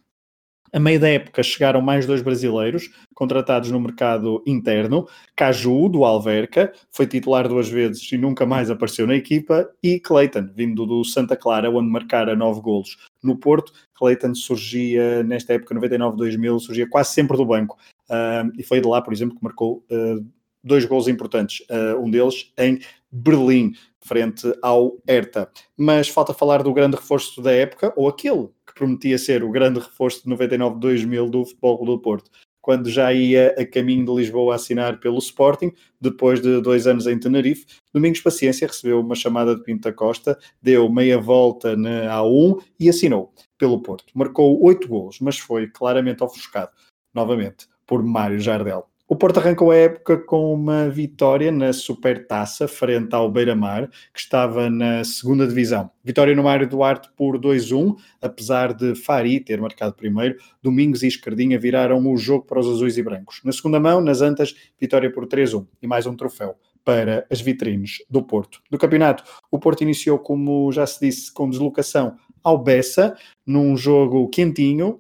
A meio da época chegaram mais dois brasileiros, contratados no mercado interno. Caju, do Alverca, foi titular duas vezes e nunca mais apareceu na equipa. E Clayton, vindo do Santa Clara, onde marcara nove golos no Porto. Clayton surgia, nesta época, noventa e nove, dois mil, surgia quase sempre do banco. Uh, e foi de lá, por exemplo, que marcou uh, dois golos importantes. Uh, um deles em Berlim, frente ao Hertha. Mas falta falar do grande reforço da época, ou aquele que prometia ser o grande reforço de noventa e nove, dois mil do Futebol Clube do Porto, quando já ia a caminho de Lisboa a assinar pelo Sporting, depois de dois anos em Tenerife. Domingos Paciência recebeu uma chamada de Pinto da Costa, deu meia volta na A um e assinou pelo Porto. Marcou oito golos, mas foi claramente ofuscado, novamente, por Mário Jardel. O Porto arrancou a época com uma vitória na Supertaça, frente ao Beira-Mar, que estava na segunda divisão. Vitória no Mário Duarte por dois a um, apesar de Fari ter marcado primeiro. Domingos e Escardinha viraram o jogo para os azuis e brancos. Na segunda mão, nas Antas, vitória por três a um e mais um troféu para as vitrines do Porto. Do campeonato, o Porto iniciou, como já se disse, com deslocação ao Bessa, num jogo quentinho,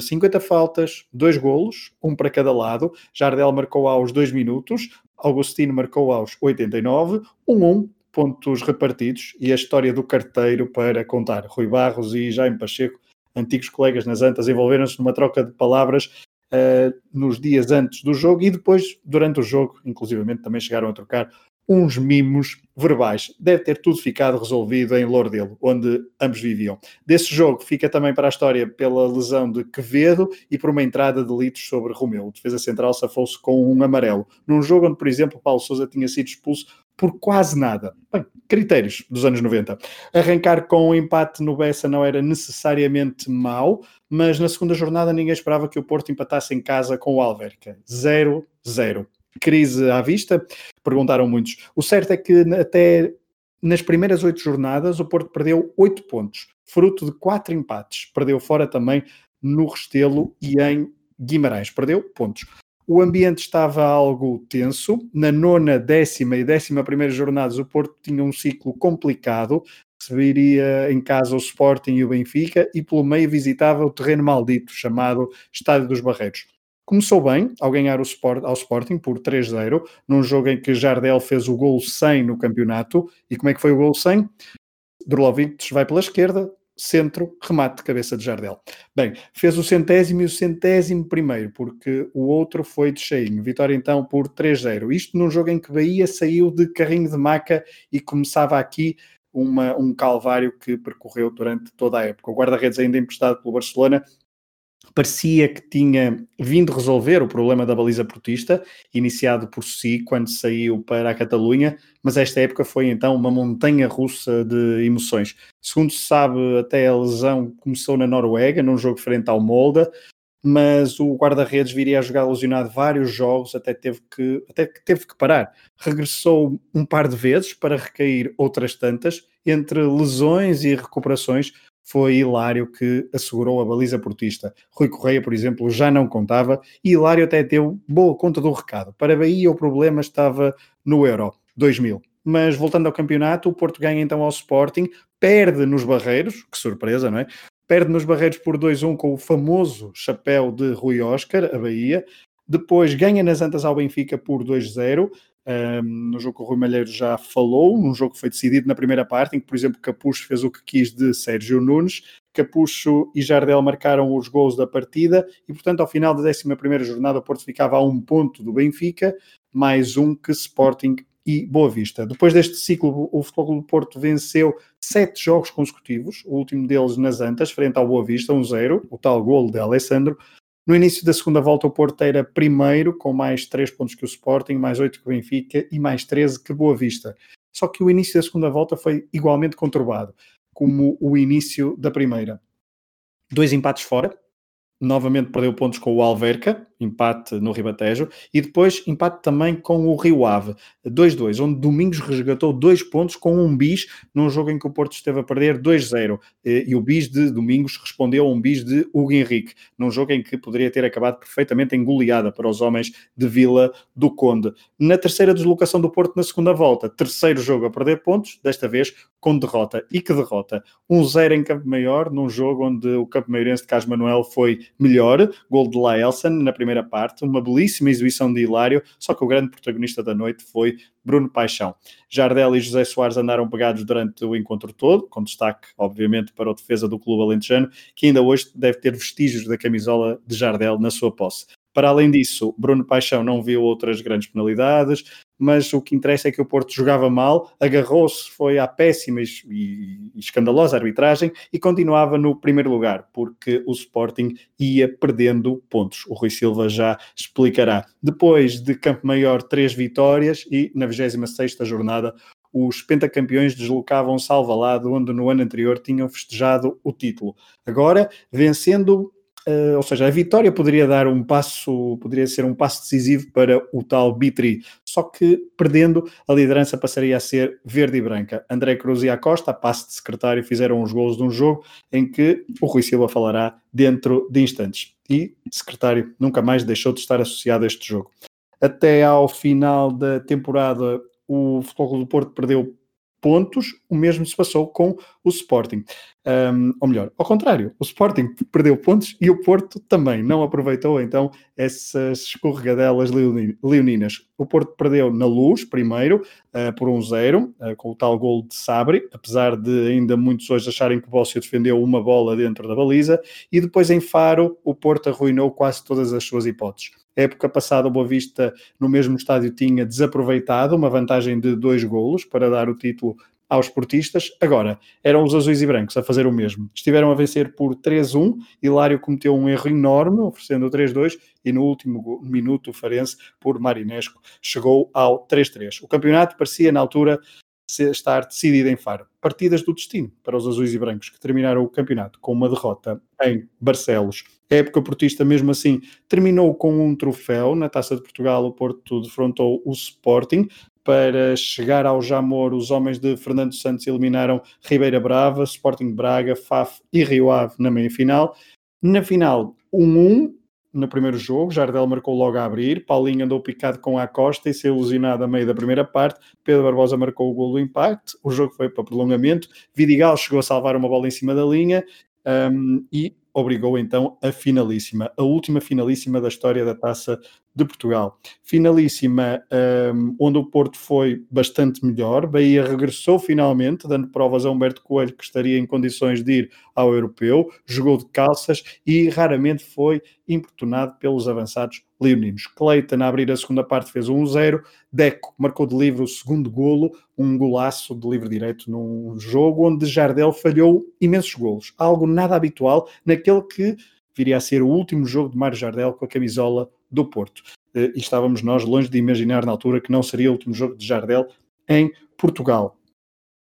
cinquenta faltas, dois golos, um para cada lado. Jardel marcou aos dois minutos, Agostino marcou aos oitenta e nove, um a um, pontos repartidos, e a história do carteiro para contar. Rui Barros e Jaime Pacheco, antigos colegas nas Antas, envolveram-se numa troca de palavras uh, nos dias antes do jogo, e depois, durante o jogo, inclusivamente, também chegaram a trocar uns mimos verbais. Deve ter tudo ficado resolvido em Lordelo, onde ambos viviam. Desse jogo fica também para a história pela lesão de Quevedo e por uma entrada de Litos sobre Romeu. O defesa central safou-se com um amarelo, num jogo onde, por exemplo, Paulo Sousa tinha sido expulso por quase nada. Bem, critérios dos anos noventa. Arrancar com o um empate no Bessa não era necessariamente mau, mas na segunda jornada ninguém esperava que o Porto empatasse em casa com o Alverca. zero a zero. Crise à vista? Perguntaram muitos. O certo é que até nas primeiras oito jornadas o Porto perdeu oito pontos, fruto de quatro empates. Perdeu fora também no Restelo e em Guimarães. Perdeu pontos. O ambiente estava algo tenso. Na nona, décima e décima primeira jornadas o Porto tinha um ciclo complicado. Receberia em casa o Sporting e o Benfica e pelo meio visitava o terreno maldito chamado Estádio dos Barreiros. Começou bem ao ganhar o Sport, ao Sporting por três a zero, num jogo em que Jardel fez o gol cem no campeonato. E como é que foi o gol cem? Drolovic vai pela esquerda, centro, remate de cabeça de Jardel. Bem, fez o centésimo e o centésimo primeiro, porque o outro foi de cheinho. Vitória então por três a zero. Isto num jogo em que Bahia saiu de carrinho de maca e começava aqui uma, um calvário que percorreu durante toda a época. O guarda-redes, ainda emprestado pelo Barcelona, parecia que tinha vindo resolver o problema da baliza portista, iniciado por si quando saiu para a Catalunha, mas esta época foi então uma montanha russa de emoções. Segundo se sabe, até a lesão começou na Noruega, num jogo frente ao Molde, mas o guarda-redes viria a jogar lesionado vários jogos, até teve que, até que teve que parar. Regressou um par de vezes para recair outras tantas, entre lesões e recuperações. Foi Hilário que assegurou a baliza portista. Rui Correia, por exemplo, já não contava e Hilário até deu boa conta do recado. Para a Bahia o problema estava no Euro dois mil. Mas voltando ao campeonato, o Porto ganha então ao Sporting, perde nos Barreiros, que surpresa, não é? Perde nos Barreiros por dois a um com o famoso chapéu de Rui Oscar, a Bahia. Depois ganha nas Antas ao Benfica por dois a zero. Um, no jogo que o Rui Malheiro já falou, num jogo que foi decidido na primeira parte, em que, por exemplo, Capucho fez o que quis de Sérgio Nunes. Capucho e Jardel marcaram os gols da partida e, portanto, ao final da décima primeira jornada, o Porto ficava a um ponto do Benfica, mais um que Sporting e Boa Vista. Depois deste ciclo, o Futebol Clube do Porto venceu sete jogos consecutivos, o último deles nas Antas, frente ao Boa Vista, um a zero, o tal golo de Alessandro. No início da segunda volta, o Porto era primeiro, com mais três pontos que o Sporting, mais oito que o Benfica e mais treze que Boa Vista. Só que o início da segunda volta foi igualmente conturbado, como o início da primeira. Dois empates fora, novamente perdeu pontos com o Alverca, empate no Ribatejo, e depois empate também com o Rio Ave, dois a dois, onde Domingos resgatou dois pontos com um bis, num jogo em que o Porto esteve a perder dois a zero, e o bis de Domingos respondeu a um bis de Hugo Henrique, num jogo em que poderia ter acabado perfeitamente em goleada para os homens de Vila do Conde. Na terceira deslocação do Porto na segunda volta, terceiro jogo a perder pontos, desta vez com derrota. E que derrota? um a zero em Campo Maior, num jogo onde o Campo Maiorense de Carlos Manuel foi melhor, gol de Laelson na primeira parte, uma belíssima exibição de Hilário, só que o grande protagonista da noite foi Bruno Paixão. Jardel e José Soares andaram pegados durante o encontro todo, com destaque, obviamente, para o defesa do clube alentejano, que ainda hoje deve ter vestígios da camisola de Jardel na sua posse. Para além disso, Bruno Paixão não viu outras grandes penalidades, mas o que interessa é que o Porto jogava mal, agarrou-se, foi à péssima e escandalosa arbitragem e continuava no primeiro lugar, porque o Sporting ia perdendo pontos. O Rui Silva já explicará. Depois de Campo Maior, três vitórias e, na vigésima sexta jornada, os pentacampeões deslocavam-se ao Alvalade, onde no ano anterior tinham festejado o título. Agora, vencendo... Uh, ou seja, a vitória poderia dar um passo, poderia ser um passo decisivo para o tal Bitri, só que perdendo a liderança passaria a ser verde e branca. André Cruz e Acosta, a passo de secretário, fizeram os golos de um jogo em que o Rui Silva falará dentro de instantes. E secretário nunca mais deixou de estar associado a este jogo. Até ao final da temporada, o Futebol Clube do Porto perdeu pontos, o mesmo se passou com o Sporting. Um, ou melhor, ao contrário, o Sporting perdeu pontos e o Porto também não aproveitou, então, essas escorregadelas leoninas. O Porto perdeu na Luz, primeiro, uh, por um zero, um uh, com o tal golo de Sabri, apesar de ainda muitos hoje acharem que o Bósio defendeu uma bola dentro da baliza, e depois em Faro, o Porto arruinou quase todas as suas hipóteses. A época passada, o Boa Vista, no mesmo estádio, tinha desaproveitado uma vantagem de dois golos para dar o título aos portistas. Agora, eram os azuis e brancos a fazer o mesmo. Estiveram a vencer por três um, Hilário cometeu um erro enorme, oferecendo o três dois, e no último minuto, o Farense, por Marinesco, chegou ao três três. O campeonato parecia, na altura, estar decidido em Faro. Partidas do destino para os azuis e brancos, que terminaram o campeonato com uma derrota em Barcelos. A época portista, mesmo assim, terminou com um troféu. Na Taça de Portugal, o Porto defrontou o Sporting. Para chegar ao Jamor, os homens de Fernando Santos eliminaram Ribeira Brava, Sporting Braga, F A F e Rio Ave na meia-final. Na final, um a um no primeiro jogo, Jardel marcou logo a abrir, Paulinho andou picado com a Costa e saiu ilusionado a meio da primeira parte, Pedro Barbosa marcou o golo do empate, o jogo foi para prolongamento, Vidigal chegou a salvar uma bola em cima da linha um, e obrigou então a finalíssima, a última finalíssima da história da Taça de Portugal. Finalíssima um, onde o Porto foi bastante melhor, Bahia regressou finalmente, dando provas a Humberto Coelho que estaria em condições de ir ao europeu, jogou de calças e raramente foi importunado pelos avançados leoninos. Cleiton, a abrir a segunda parte, fez um zero, Deco marcou de livre o segundo golo, um golaço de livre direito num jogo onde Jardel falhou imensos golos, algo nada habitual naquele que viria a ser o último jogo de Mário Jardel com a camisola do Porto. E estávamos nós longe de imaginar na altura que não seria o último jogo de Jardel em Portugal.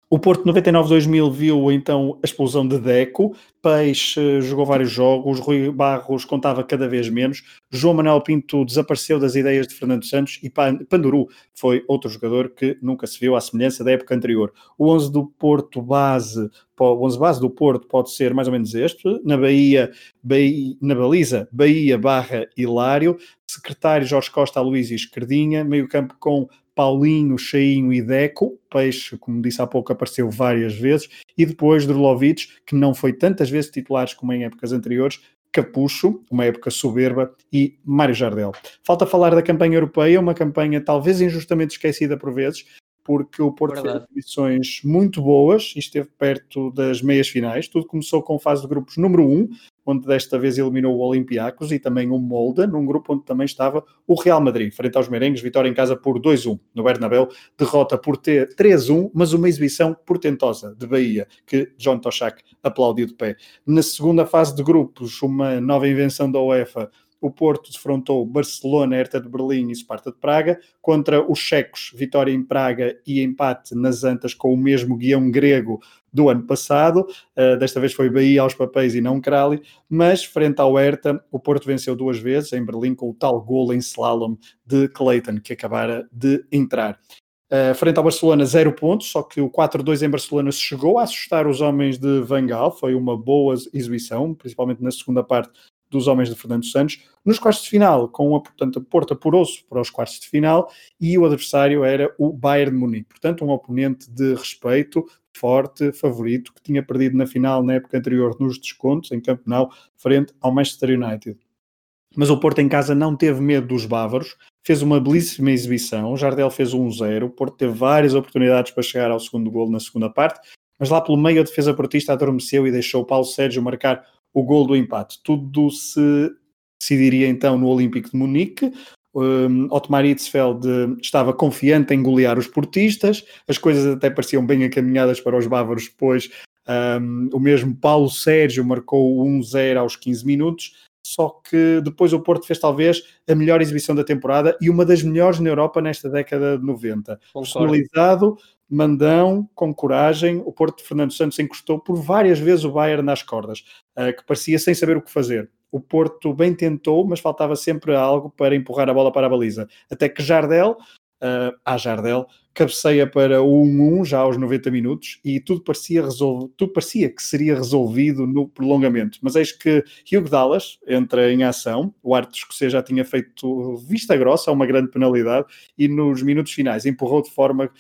O Porto noventa e nove a dois mil viu então a explosão de Deco, Peixe jogou vários jogos, Rui Barros contava cada vez menos, João Manuel Pinto desapareceu das ideias de Fernando Santos e Panduru foi outro jogador que nunca se viu, à semelhança da época anterior. O onze do Porto base, o onze base do Porto pode ser mais ou menos este, na Bahia, Bahia na baliza, Bahia barra Hilário, secretário Jorge Costa, Luís e Esquerdinha, meio campo com Paulinho, Cheinho e Deco, Peixe, como disse há pouco, apareceu várias vezes, e depois Drulovic, que não foi tantas vezes titulares como em épocas anteriores, Capucho, uma época soberba, e Mário Jardel. Falta falar da campanha europeia, uma campanha talvez injustamente esquecida por vezes, porque o Porto fez missões muito boas e esteve perto das meias-finais. Tudo começou com a fase de grupos número um, onde desta vez eliminou o Olympiacos e também o Molde, num grupo onde também estava o Real Madrid. Frente aos merengues, vitória em casa por dois um. No Bernabéu, derrota por três um, mas uma exibição portentosa de Bahia, que John Toshak aplaudiu de pé. Na segunda fase de grupos, uma nova invenção da UEFA, o Porto defrontou Barcelona, Hertha de Berlim e Sparta de Praga. Contra os checos, vitória em Praga e empate nas Antas com o mesmo guião grego do ano passado. Uh, desta vez foi Bahia aos papéis e não Kralj. Mas, frente ao Hertha, o Porto venceu duas vezes em Berlim com o tal golo em slalom de Cleiton, que acabara de entrar. Uh, frente ao Barcelona, zero pontos, só que o quatro dois em Barcelona chegou a assustar os homens de Van Gaal. Foi uma boa exibição, principalmente na segunda parte, dos homens de Fernando Santos. Nos quartos de final, com a, portanto, a Porto apurou-se para os quartos de final e o adversário era o Bayern Munique. Portanto, um oponente de respeito, forte, favorito, que tinha perdido na final na época anterior nos descontos, em Camp Nou, frente ao Manchester United. Mas o Porto em casa não teve medo dos bávaros, fez uma belíssima exibição, Jardel fez um zero, o Porto teve várias oportunidades para chegar ao segundo golo na segunda parte, mas lá pelo meio a defesa portista adormeceu e deixou o Paulo Sérgio marcar o gol do empate. Tudo se decidiria então no Olímpico de Munique. Um, Otmar Hitzfeld estava confiante em golear os portistas, as coisas até pareciam bem encaminhadas para os bávaros, pois um, o mesmo Paulo Sérgio marcou um zero aos quinze minutos, só que depois o Porto fez talvez a melhor exibição da temporada e uma das melhores na Europa nesta década de noventa. Personalizado, mandão, com coragem, o Porto de Fernando Santos encostou por várias vezes o Bayern nas cordas, que parecia sem saber o que fazer. O Porto bem tentou, mas faltava sempre algo para empurrar a bola para a baliza. Até que Jardel, uh, a Jardel, cabeceia para o um a um já aos noventa minutos e tudo parecia, resol... tudo parecia que seria resolvido no prolongamento. Mas eis que Hugh Dallas entra em ação, o árbitro escocês já tinha feito vista grossa a uma grande penalidade e nos minutos finais empurrou de forma,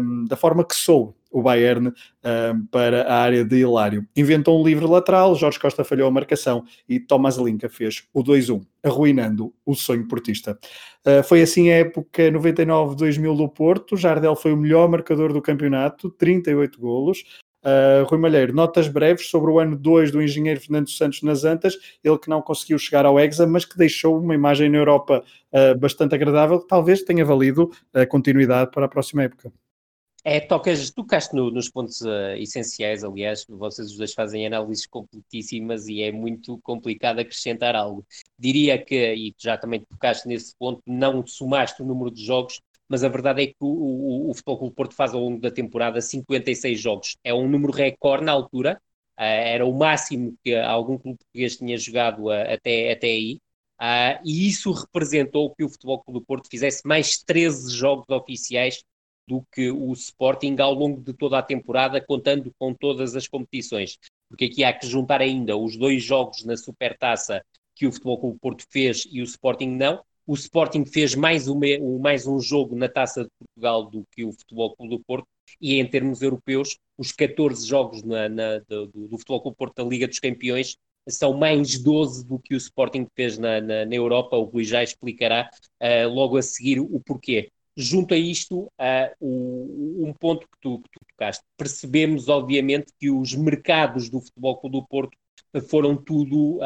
um, da forma que soube o Bayern um, para a área de Hilário. Inventou um livre lateral, Jorge Costa falhou a marcação e Thomas Linka fez o dois a um, arruinando o sonho portista. Uh, foi assim a época noventa e nove a dois mil do Porto. Jardel foi o melhor marcador do campeonato, trinta e oito golos. Uh, Rui Malheiro, notas breves sobre o ano dois do engenheiro Fernando Santos nas Antas, ele que não conseguiu chegar ao Hexa, mas que deixou uma imagem na Europa uh, bastante agradável, que talvez tenha valido a continuidade para a próxima época. É, tocas, tocaste no, nos pontos uh, essenciais, aliás, vocês os dois fazem análises completíssimas e é muito complicado acrescentar algo. Diria que, e já também tocaste nesse ponto, não somaste o número de jogos, mas a verdade é que o, o, o Futebol Clube do Porto faz ao longo da temporada cinquenta e seis jogos. É um número recorde na altura, uh, era o máximo que algum clube português tinha jogado uh, até, até aí. Uh, e isso representou que o Futebol Clube do Porto fizesse mais treze jogos oficiais do que o Sporting ao longo de toda a temporada, contando com todas as competições, porque aqui há que juntar ainda os dois jogos na Supertaça que o Futebol Clube do Porto fez e o Sporting não. O Sporting fez mais um, mais um jogo na Taça de Portugal do que o Futebol Clube do Porto e, em termos europeus, os catorze jogos na, na, do, do Futebol Clube do Porto da Liga dos Campeões são mais doze do que o Sporting fez na, na, na Europa. O Rui já explicará uh, logo a seguir o porquê. Junto a isto, uh, o, um ponto que tu, que tu tocaste, percebemos obviamente que os mercados do Futebol Clube do Porto foram tudo uh,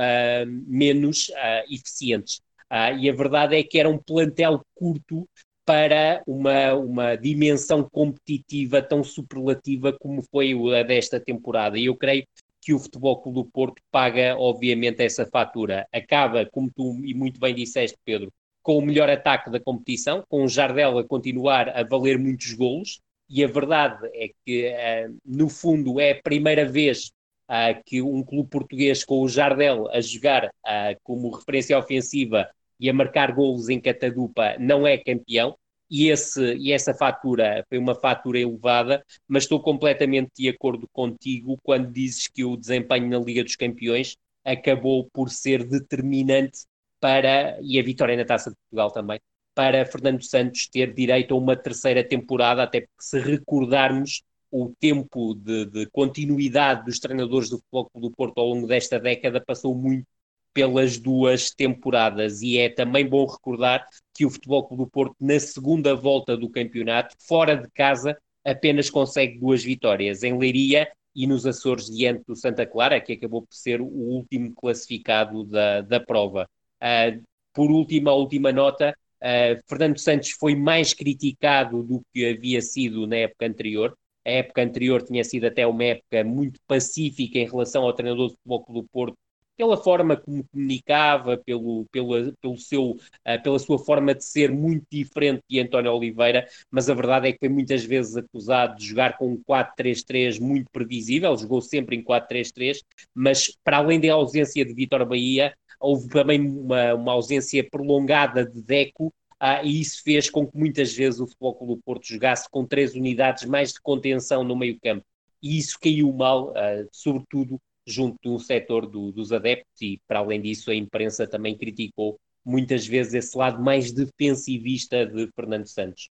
menos uh, eficientes. Uh, e a verdade é que era um plantel curto para uma, uma dimensão competitiva tão superlativa como foi a desta temporada. E eu creio que o Futebol Clube do Porto paga obviamente essa fatura. Acaba, como tu e muito bem disseste, Pedro, com o melhor ataque da competição, com o Jardel a continuar a valer muitos golos, e a verdade é que, uh, no fundo, é a primeira vez uh, que um clube português com o Jardel a jogar uh, como referência ofensiva e a marcar golos em catadupa não é campeão, e, esse, e essa fatura foi uma fatura elevada, mas estou completamente de acordo contigo quando dizes que o desempenho na Liga dos Campeões acabou por ser determinante para, e a vitória na Taça de Portugal também, para Fernando Santos ter direito a uma terceira temporada, até porque se recordarmos o tempo de, de continuidade dos treinadores do Futebol Clube do Porto ao longo desta década passou muito pelas duas temporadas, e é também bom recordar que o Futebol Clube do Porto na segunda volta do campeonato, fora de casa, apenas consegue duas vitórias, em Leiria e nos Açores diante do Santa Clara, que acabou por ser o último classificado da, da prova. Uh, por último, a última nota, uh, Fernando Santos foi mais criticado do que havia sido na época anterior. A época anterior tinha sido até uma época muito pacífica em relação ao treinador do Futebol Clube do Porto, pela forma como comunicava, pelo, pelo, pelo seu, uh, pela sua forma de ser muito diferente de António Oliveira, mas a verdade é que foi muitas vezes acusado de jogar com um quatro três três muito previsível, jogou sempre em quatro três três, mas para além da ausência de Vítor Bahia, houve também uma, uma ausência prolongada de Deco, ah, e isso fez com que muitas vezes o Futebol Clube do Porto jogasse com três unidades mais de contenção no meio-campo. E isso caiu mal, ah, sobretudo junto do setor do, dos adeptos, e para além disso a imprensa também criticou muitas vezes esse lado mais defensivista de Fernando Santos.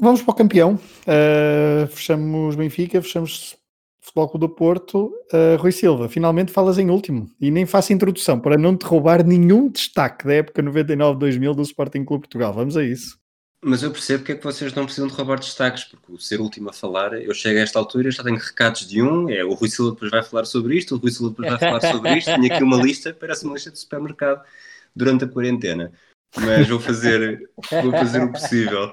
Vamos para o campeão. Uh, fechamos Benfica, fechamos Futebol Clube do Porto. uh, Rui Silva, finalmente falas em último e nem faço introdução para não te roubar nenhum destaque da época noventa e nove a dois mil do Sporting Clube Portugal. Vamos a isso. Mas eu percebo que é que vocês não precisam de roubar destaques, porque o ser último a falar, eu chego a esta altura e já tenho recados de um, é o Rui Silva depois vai falar sobre isto, o Rui Silva depois vai falar sobre isto, tenho aqui uma lista, parece uma lista de supermercado durante a quarentena, mas vou fazer, vou fazer o possível.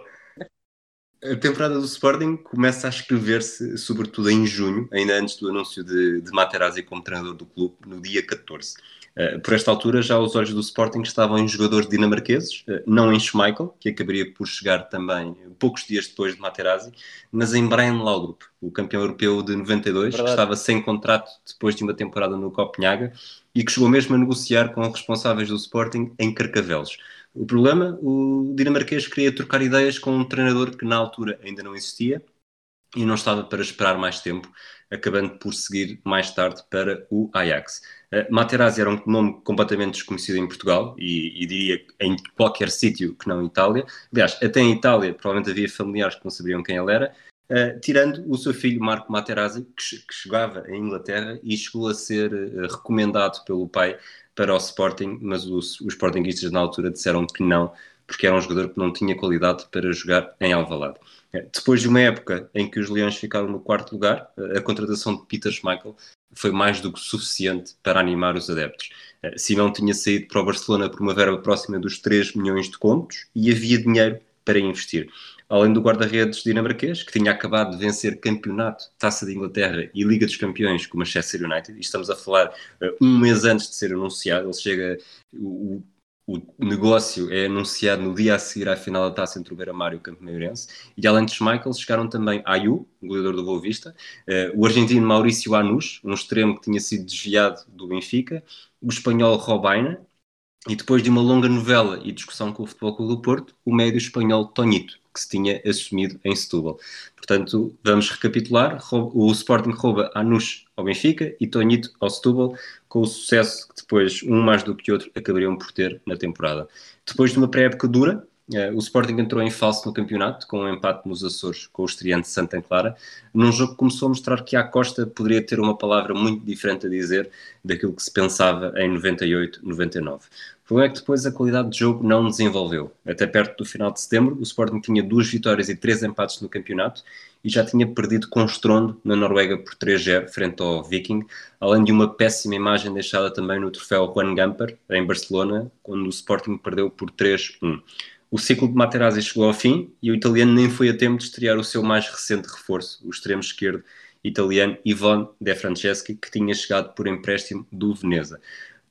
A temporada do Sporting começa a escrever-se, sobretudo em junho, ainda antes do anúncio de, de Materazzi como treinador do clube, no dia catorze. Uh, por esta altura, já os olhos do Sporting estavam em jogadores dinamarqueses, uh, não em Schmeichel, que acabaria por chegar também poucos dias depois de Materazzi, mas em Brian Laudrup, o campeão europeu de noventa e dois, que estava sem contrato depois de uma temporada no Copenhaga e que chegou mesmo a negociar com responsáveis do Sporting em Carcavelos. O problema, o dinamarquês queria trocar ideias com um treinador que na altura ainda não existia e não estava para esperar mais tempo, acabando por seguir mais tarde para o Ajax. Uh, Materazzi era um nome completamente desconhecido em Portugal e, e diria em qualquer sítio que não em Itália. Aliás, até em Itália provavelmente havia familiares que não sabiam quem ele era, uh, tirando o seu filho Marco Materazzi, que, que chegava em Inglaterra e chegou a ser uh, recomendado pelo pai para o Sporting, mas os, os sportinguistas na altura disseram que não, porque era um jogador que não tinha qualidade para jogar em Alvalade. Depois de uma época em que os Leões ficaram no quarto lugar, a contratação de Peter Schmeichel foi mais do que suficiente para animar os adeptos. Simão tinha saído para o Barcelona por uma verba próxima dos três milhões de contos e havia dinheiro para investir. Além do guarda-redes dinamarquês, que tinha acabado de vencer campeonato, Taça de Inglaterra e Liga dos Campeões com o Manchester United, e estamos a falar uh, um mês antes de ser anunciado, ele chega... O, o, O negócio é anunciado no dia a seguir à final da taça entre o Beira-Mar e o Campo-Maiorense. E além de Schmeichel, chegaram também Ayu, goleador do Boa Vista, uh, o argentino Maurício Anus, um extremo que tinha sido desviado do Benfica, o espanhol Robaina, e depois de uma longa novela e discussão com o Futebol Clube do Porto, o médio espanhol Tonito, que se tinha assumido em Setúbal. Portanto, vamos recapitular, o Sporting rouba Anus ao Benfica e Tonito ao Setúbal, com o sucesso que depois, um mais do que outro, acabariam por ter na temporada. Depois de uma pré-época dura, o Sporting entrou em falso no campeonato, com um empate nos Açores com o estreante Santa Clara, num jogo que começou a mostrar que a Costa poderia ter uma palavra muito diferente a dizer daquilo que se pensava em noventa e oito, noventa e nove. O problema é que depois a qualidade de jogo não desenvolveu. Até perto do final de setembro, o Sporting tinha duas vitórias e três empates no campeonato e já tinha perdido com estrondo na Noruega por três zero frente ao Viking, além de uma péssima imagem deixada também no troféu Juan Gamper, em Barcelona, quando o Sporting perdeu por três um. O ciclo de Materazzi chegou ao fim e o italiano nem foi a tempo de estrear o seu mais recente reforço, o extremo esquerdo italiano Ivan De Franceschi, que tinha chegado por empréstimo do Veneza.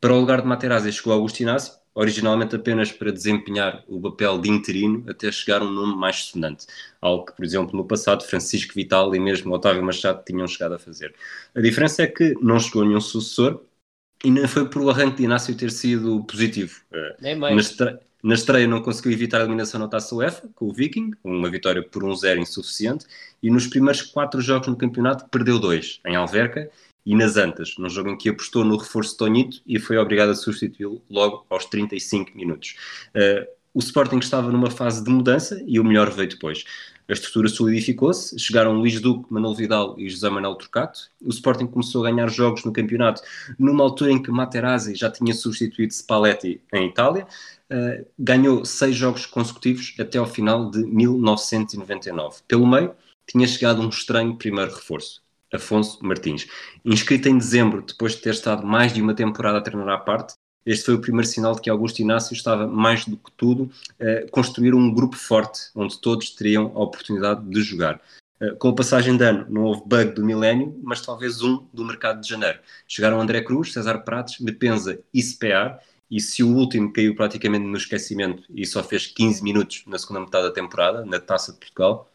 Para o lugar de Materazzi chegou Augusto Inácio, originalmente apenas para desempenhar o papel de interino até chegar um nome mais sonante, algo que, por exemplo, no passado Francisco Vital e mesmo Otávio Machado tinham chegado a fazer. A diferença é que não chegou nenhum sucessor e nem foi por o arranque de Inácio ter sido positivo. Nem mais. Na estreia não conseguiu evitar a eliminação na Taça UEFA, com o Viking, uma vitória por um zero insuficiente, e nos primeiros quatro jogos no campeonato perdeu dois, em Alverca e nas Antas, num jogo em que apostou no reforço Tonito e foi obrigado a substituí-lo logo aos trinta e cinco minutos. Uh, o Sporting estava numa fase de mudança e o melhor veio depois. A estrutura solidificou-se, chegaram Luís Duque, Manuel Vidal e José Manuel Turcato. O Sporting começou a ganhar jogos no campeonato numa altura em que Materazzi já tinha substituído Spalletti em Itália. Uh, ganhou seis jogos consecutivos até ao final de mil novecentos e noventa e nove. Pelo meio, tinha chegado um estranho primeiro reforço, Afonso Martins. Inscrito em dezembro, depois de ter estado mais de uma temporada a treinar à parte, este foi o primeiro sinal de que Augusto Inácio estava, mais do que tudo, a construir um grupo forte, onde todos teriam a oportunidade de jogar. Com a passagem de ano, não houve bug do milénio, mas talvez um do mercado de janeiro. Chegaram André Cruz, César Prates, Depensa e Spear, e se o último caiu praticamente no esquecimento e só fez quinze minutos na segunda metade da temporada, na Taça de Portugal,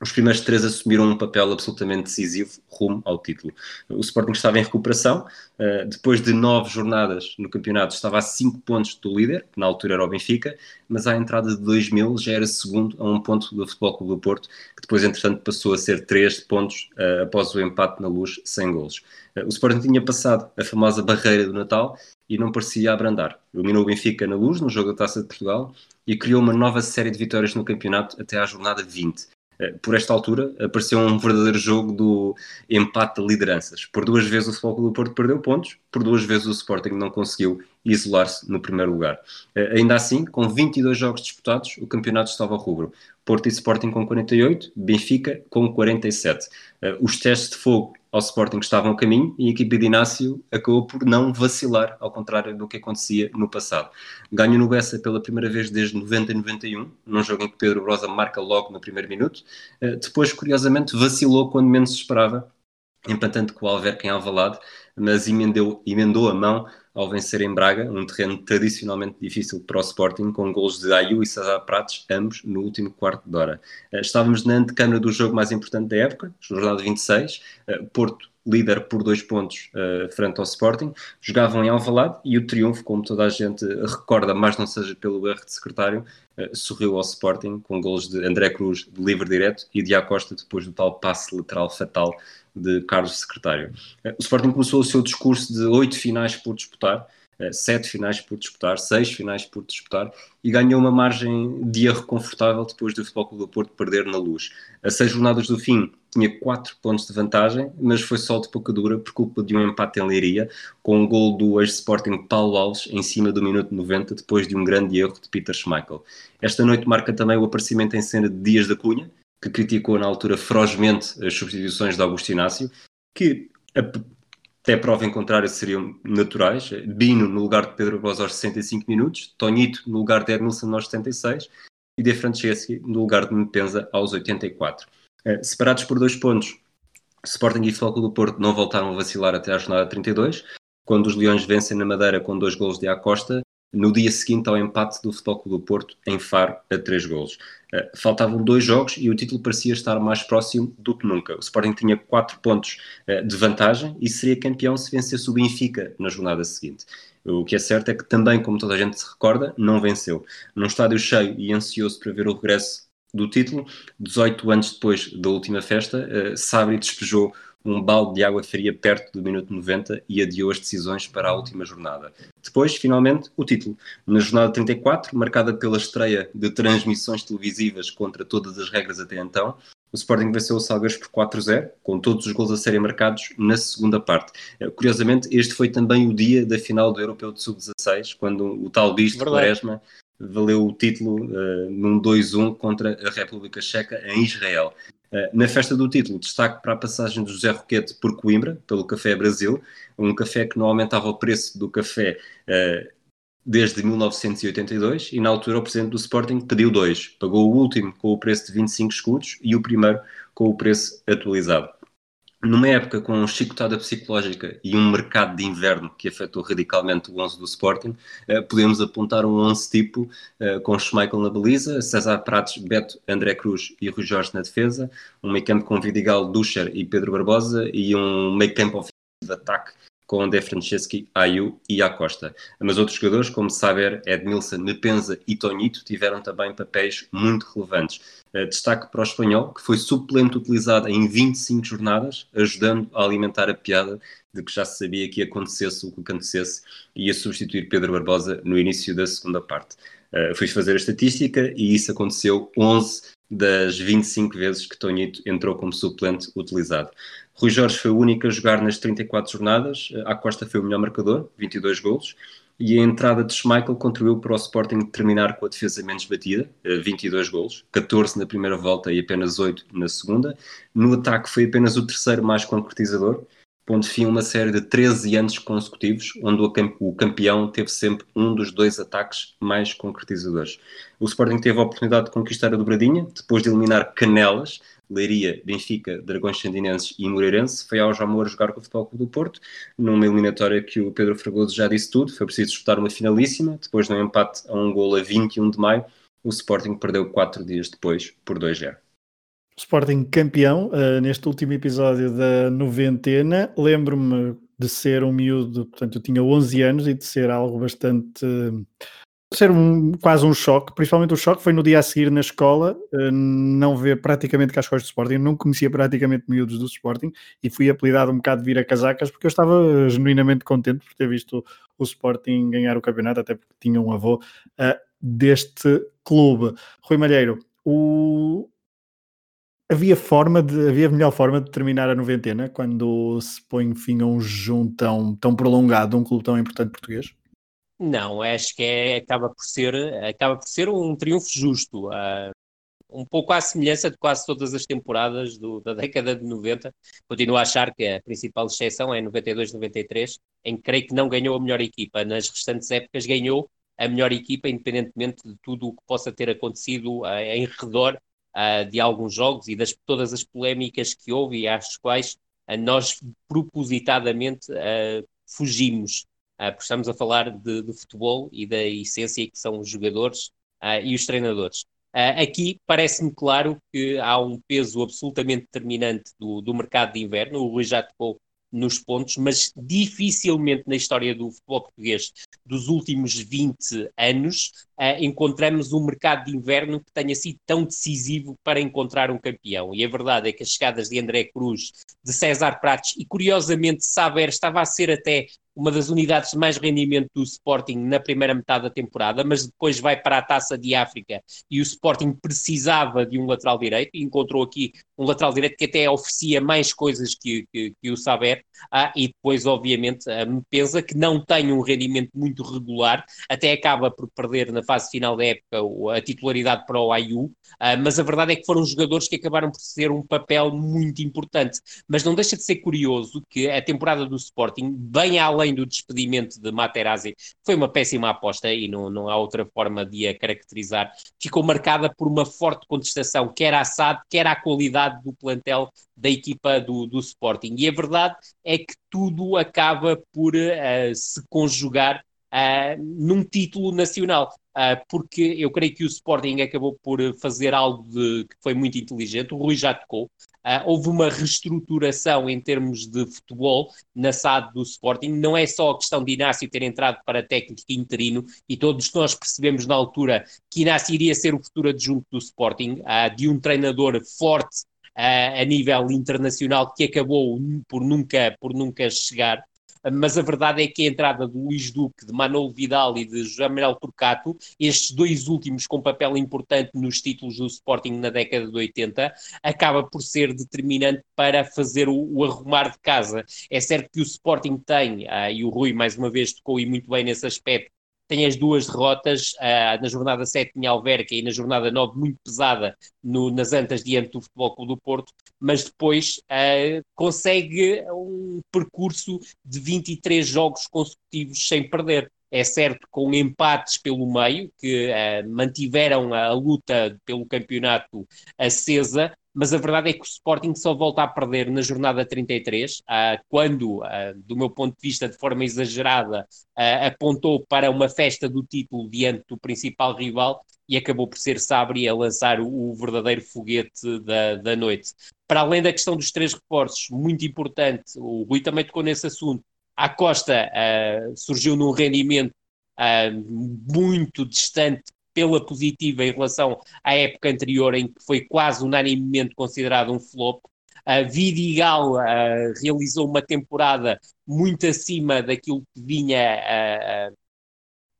os primeiros três assumiram um papel absolutamente decisivo rumo ao título. O Sporting estava em recuperação, depois de nove jornadas no campeonato estava a cinco pontos do líder, que na altura era o Benfica, mas à entrada de dois mil já era segundo a um ponto do Futebol Clube do Porto, que depois entretanto passou a ser três pontos após o empate na Luz sem golos. O Sporting tinha passado a famosa barreira do Natal e não parecia abrandar. Eliminou o Benfica na Luz, no jogo da Taça de Portugal, e criou uma nova série de vitórias no campeonato até à jornada vinte. Por esta altura, apareceu um verdadeiro jogo do empate de lideranças. Por duas vezes o Futebol Clube do Porto perdeu pontos, por duas vezes o Sporting não conseguiu isolar-se no primeiro lugar. Ainda assim, com vinte e dois jogos disputados, o campeonato estava ao rubro. Porto e Sporting com quarenta e oito, Benfica com quarenta e sete. Os testes de fogo ao Sporting estavam a caminho e a equipe de Inácio acabou por não vacilar, ao contrário do que acontecia no passado. Ganho no Bessa pela primeira vez desde noventa e noventa e um, num jogo em que Pedro Rosa marca logo no primeiro minuto. Depois, curiosamente, vacilou quando menos se esperava, empatando com o Alverca em Alvalade, mas emendeu, emendou a mão ao vencer em Braga, um terreno tradicionalmente difícil para o Sporting, com golos de Ayew e César Prates, ambos no último quarto de hora. Estávamos na antecâmara do jogo mais importante da época, jornada vinte e seis, Porto líder por dois pontos uh, frente ao Sporting, jogavam em Alvalade e o triunfo, como toda a gente recorda, mas não seja pelo erro de secretário, uh, sorriu ao Sporting com golos de André Cruz de livre direto e de Acosta depois do tal passe lateral fatal de Carlos Secretário. Uh, o Sporting começou o seu discurso de oito finais por disputar, uh, sete finais por disputar, seis finais por disputar e ganhou uma margem de erro confortável depois do Futebol Clube do Porto perder na Luz. A seis jornadas do fim, tinha quatro pontos de vantagem, mas foi só de pouca dura por culpa de um empate em Leiria, com um gol do ex-Sporting Paulo Alves em cima do minuto noventa, depois de um grande erro de Peter Schmeichel. Esta noite marca também o aparecimento em cena de Dias da Cunha, que criticou na altura ferozmente as substituições de Augusto Inácio, que até prova em contrário seriam naturais. Bino no lugar de Pedro Fragoso aos sessenta e cinco minutos, Tonito no lugar de Edmilson aos setenta e seis e De Franceschi no lugar de Mepenza aos oitenta e quatro. Separados por dois pontos, Sporting e Futebol Clube do Porto não voltaram a vacilar até à jornada trinta e dois, quando os Leões vencem na Madeira com dois golos de Acosta, no dia seguinte ao empate do Futebol Clube do Porto em Faro a três golos. Faltavam dois jogos e o título parecia estar mais próximo do que nunca. O Sporting tinha quatro pontos de vantagem e seria campeão se vencesse o Benfica na jornada seguinte. O que é certo é que também, como toda a gente se recorda, não venceu. Num estádio cheio e ansioso para ver o regresso do título, dezoito anos depois da última festa, uh, Sabri despejou um balde de água fria perto do minuto noventa e adiou as decisões para a última jornada. Depois, finalmente, o título. Na jornada trinta e quatro, marcada pela estreia de transmissões televisivas contra todas as regras até então, o Sporting venceu o Salgueiros por quatro a zero, com todos os gols a serem marcados na segunda parte. Uh, curiosamente, este foi também o dia da final do Europeu de sub dezasseis, quando o tal bicho de Quaresma valeu o título uh, num dois a um contra a República Checa em Israel. Uh, na festa do título, destaque para a passagem de José Roquete por Coimbra, pelo Café Brasil, um café que não aumentava o preço do café uh, desde mil novecentos e oitenta e dois, e na altura o presidente do Sporting pediu dois. Pagou o último com o preço de vinte e cinco escudos e o primeiro com o preço atualizado. Numa época com chicotada psicológica e um mercado de inverno que afetou radicalmente o onze do Sporting, podemos apontar um onze tipo com Schmeichel na baliza, César Prates, Beto, André Cruz e Rui Jorge na defesa, um meio campo com Vidigal, Duscher e Pedro Barbosa e um meio campo ofensivo de ataque com De Franceschi, Ayew e Acosta. Mas outros jogadores, como Saber, Edmilson, Mepenza e Tonito, tiveram também papéis muito relevantes. Destaque para o espanhol, que foi suplente utilizado em vinte e cinco jornadas, ajudando a alimentar a piada de que já se sabia que acontecesse o que acontecesse, e a substituir Pedro Barbosa no início da segunda parte. Uh, fui fazer a estatística e isso aconteceu onze das vinte e cinco vezes que Tonito entrou como suplente utilizado. Rui Jorge foi o único a jogar nas trinta e quatro jornadas, Acosta foi o melhor marcador, vinte e dois golos, e a entrada de Schmeichel contribuiu para o Sporting terminar com a defesa menos batida, vinte e dois golos, catorze na primeira volta e apenas oito na segunda. No ataque foi apenas o terceiro mais concretizador, pondo fim a uma série de treze anos consecutivos, onde o campeão teve sempre um dos dois ataques mais concretizadores. O Sporting teve a oportunidade de conquistar a dobradinha, depois de eliminar Canelas, Leiria, Benfica, Dragões Sandinenses e Moreirense, foi ao Jamor jogar com o Futebol Clube do Porto, numa eliminatória que o Pedro Fragoso já disse tudo, foi preciso disputar uma finalíssima, depois de um empate a um golo a vinte e um de maio, o Sporting perdeu quatro dias depois por dois a zero. Sporting campeão, uh, neste último episódio da noventena, lembro-me de ser um miúdo, portanto eu tinha onze anos e de ser algo bastante... Uh, ser um, quase um choque, principalmente o choque foi no dia a seguir na escola, uh, não ver praticamente cascóis do Sporting, não conhecia praticamente miúdos do Sporting e fui apelidado um bocado de vir a casacas porque eu estava genuinamente contente por ter visto o Sporting ganhar o campeonato, até porque tinha um avô uh, deste clube. Rui Malheiro, o... Havia forma de, havia melhor forma de terminar a noventena quando se põe fim a um jejum tão, tão prolongado, um clube tão importante português? Não, acho que é, acaba, por ser, acaba por ser um triunfo justo. Uh, um pouco à semelhança de quase todas as temporadas do, da década de noventa. Continuo a achar que a principal exceção é noventa e dois noventa e três, em que creio que não ganhou a melhor equipa. Nas restantes épocas ganhou a melhor equipa, independentemente de tudo o que possa ter acontecido uh, em redor de alguns jogos e das todas as polémicas que houve e às quais nós propositadamente uh, fugimos. uh, porque estamos a falar de, de futebol e da essência que são os jogadores uh, e os treinadores. Uh, aqui parece-me claro que há um peso absolutamente determinante do, do mercado de inverno, o Rui já tocou nos pontos, mas dificilmente na história do futebol português dos últimos vinte anos uh, encontramos um mercado de inverno que tenha sido tão decisivo para encontrar um campeão, e a verdade é que as chegadas de André Cruz, de César Prates e curiosamente Saber estava a ser até uma das unidades de mais rendimento do Sporting na primeira metade da temporada, mas depois vai para a Taça de África e o Sporting precisava de um lateral direito e encontrou aqui um lateral direito que até oferecia mais coisas que, que, que o Saber, ah, e depois obviamente a Mepensa, que não tem um rendimento muito regular, até acaba por perder na fase final da época a titularidade para o Ayu, ah, mas a verdade é que foram jogadores que acabaram por ser um papel muito importante, mas não deixa de ser curioso que a temporada do Sporting, bem além do despedimento de Materazzi, foi uma péssima aposta e não, não há outra forma de a caracterizar, ficou marcada por uma forte contestação, quer à S A D, quer à qualidade do plantel da equipa do, do Sporting, e a verdade é que tudo acaba por uh, se conjugar uh, num título nacional, uh, porque eu creio que o Sporting acabou por fazer algo de, que foi muito inteligente, o Rui já tocou. Uh, houve uma reestruturação em termos de futebol na S A D do Sporting, não é só a questão de Inácio ter entrado para técnico interino, e todos nós percebemos na altura que Inácio iria ser o futuro adjunto do Sporting, uh, de um treinador forte uh, a nível internacional que acabou por nunca, por nunca chegar. Mas a verdade é que a entrada do Luís Duque, de Manolo Vidal e de José Manuel Turcato, estes dois últimos com papel importante nos títulos do Sporting na década de oitenta, acaba por ser determinante para fazer o, o arrumar de casa. É certo que o Sporting tem, ah, e o Rui mais uma vez tocou e muito bem nesse aspecto, tem as duas derrotas, ah, na jornada sete em Alverca e na jornada nove muito pesada no, nas Antas diante do Futebol Clube do Porto, mas depois ah, consegue um percurso de vinte e três jogos consecutivos sem perder. É certo, com empates pelo meio, que ah, mantiveram a luta pelo campeonato acesa, mas a verdade é que o Sporting só volta a perder na jornada trinta e três, ah, quando, ah, do meu ponto de vista, de forma exagerada, ah, apontou para uma festa do título diante do principal rival e acabou por ser Sabri a lançar o, o verdadeiro foguete da, da noite. Para além da questão dos três reforços, muito importante, o Rui também tocou nesse assunto, a Costa ah, surgiu num rendimento ah, muito distante pela positiva em relação à época anterior, em que foi quase unanimemente considerado um flop. A Vidigal uh, realizou uma temporada muito acima daquilo que vinha uh,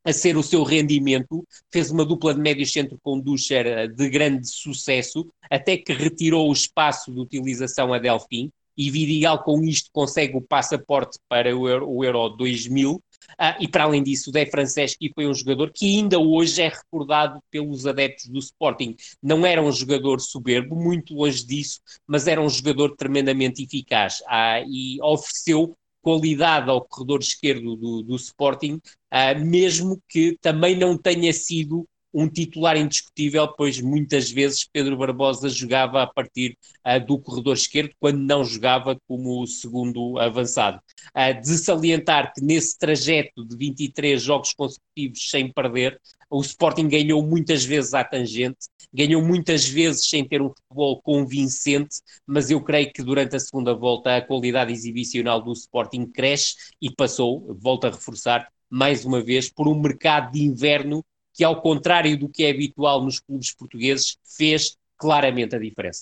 a ser o seu rendimento, fez uma dupla de médio centro com Duscher de grande sucesso, até que retirou o espaço de utilização a Delfim, e Vidigal com isto consegue o passaporte para o Euro, o Euro dois mil, Ah, e para além disso, o De Franceschi foi um jogador que ainda hoje é recordado pelos adeptos do Sporting. Não era um jogador soberbo, muito longe disso, mas era um jogador tremendamente eficaz, ah, e ofereceu qualidade ao corredor esquerdo do, do Sporting, ah, mesmo que também não tenha sido um titular indiscutível, pois muitas vezes Pedro Barbosa jogava a partir uh, do corredor esquerdo, quando não jogava como o segundo avançado. Uh, de salientar que nesse trajeto de vinte e três jogos consecutivos sem perder, o Sporting ganhou muitas vezes à tangente, ganhou muitas vezes sem ter um futebol convincente, mas eu creio que durante a segunda volta a qualidade exibicional do Sporting cresce e passou, volto a reforçar, mais uma vez, por um mercado de inverno que, ao contrário do que é habitual nos clubes portugueses, fez claramente a diferença.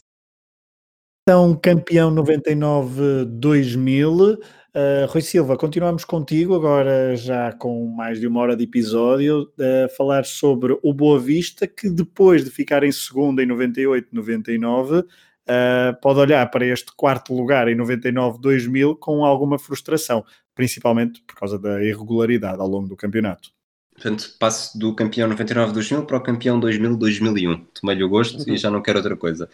Então, campeão noventa e nove a dois mil. Uh, Rui Silva, continuamos contigo, agora já com mais de uma hora de episódio, a uh, falar sobre o Boa Vista, que depois de ficar em segundo em noventa e oito a noventa e nove, uh, pode olhar para este quarto lugar em noventa e nove a dois mil com alguma frustração, principalmente por causa da irregularidade ao longo do campeonato. Portanto, passo do campeão noventa e nove a dois mil para o campeão dois mil a dois mil e um. Tomei-lhe o gosto, uhum, e já não quero outra coisa.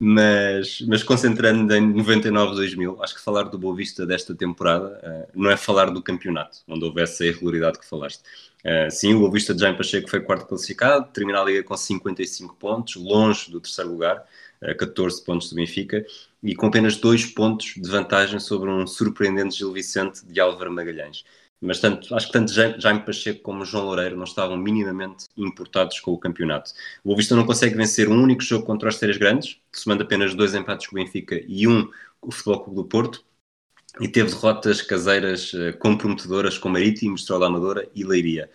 Mas, mas concentrando em noventa e nove a dois mil, acho que falar do Boa Vista desta temporada uh, não é falar do campeonato, onde houve essa irregularidade que falaste. Uh, sim, o Boa Vista de Jaime Pacheco foi quarto classificado, terminou a Liga com cinquenta e cinco pontos, longe do terceiro lugar, uh, catorze pontos do Benfica, e com apenas dois pontos de vantagem sobre um surpreendente Gil Vicente de Álvaro Magalhães. mas tanto, acho que tanto Jaime Pacheco como João Loureiro não estavam minimamente importados com o campeonato. O Boa Vista não consegue vencer um único jogo contra as três grandes, somando apenas dois empates com o Benfica e um com o Futebol Clube do Porto, e teve derrotas caseiras comprometedoras com Marítimo, Estrela Amadora e Leiria.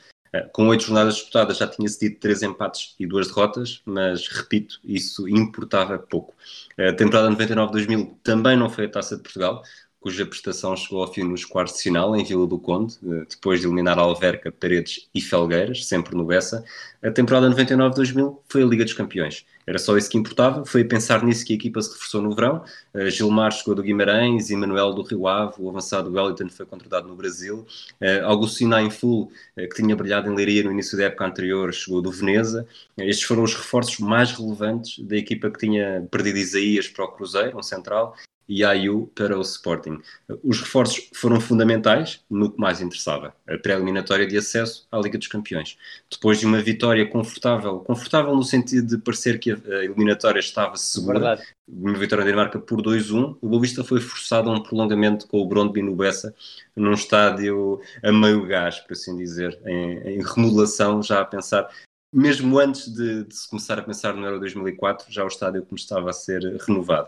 Com oito jornadas disputadas já tinha cedido três empates e duas derrotas, mas, repito, isso importava pouco. A temporada noventa e nove a dois mil também não foi a Taça de Portugal, cuja prestação chegou ao fim nos quartos de final, em Vila do Conde, depois de eliminar Alverca, Paredes e Felgueiras, sempre no Bessa. A temporada noventa e nove a dois mil foi a Liga dos Campeões. Era só isso que importava, foi a pensar nisso que a equipa se reforçou no verão. Uh, Gilmar chegou do Guimarães, Emanuel do Rio Ave, o avançado Wellington foi contratado no Brasil, uh, Augustino Ainful, uh, que tinha brilhado em Leiria no início da época anterior, chegou do Veneza. Uh, estes foram os reforços mais relevantes da equipa que tinha perdido Isaías para o Cruzeiro, um central, e A I U para o Sporting. Uh, os reforços foram fundamentais no que mais interessava, a pré-eliminatória de acesso à Liga dos Campeões. Depois de uma vitória confortável, confortável no sentido de parecer que a eliminatória estava segura, verdade, uma vitória na Dinamarca por dois a um, o Boa Vista foi forçado a um prolongamento com o Brondby no Bessa, num estádio a meio gás, por assim dizer, em, em remodelação, já a pensar, mesmo antes de, de se começar a pensar no Euro dois mil e quatro, já o estádio começava a ser renovado.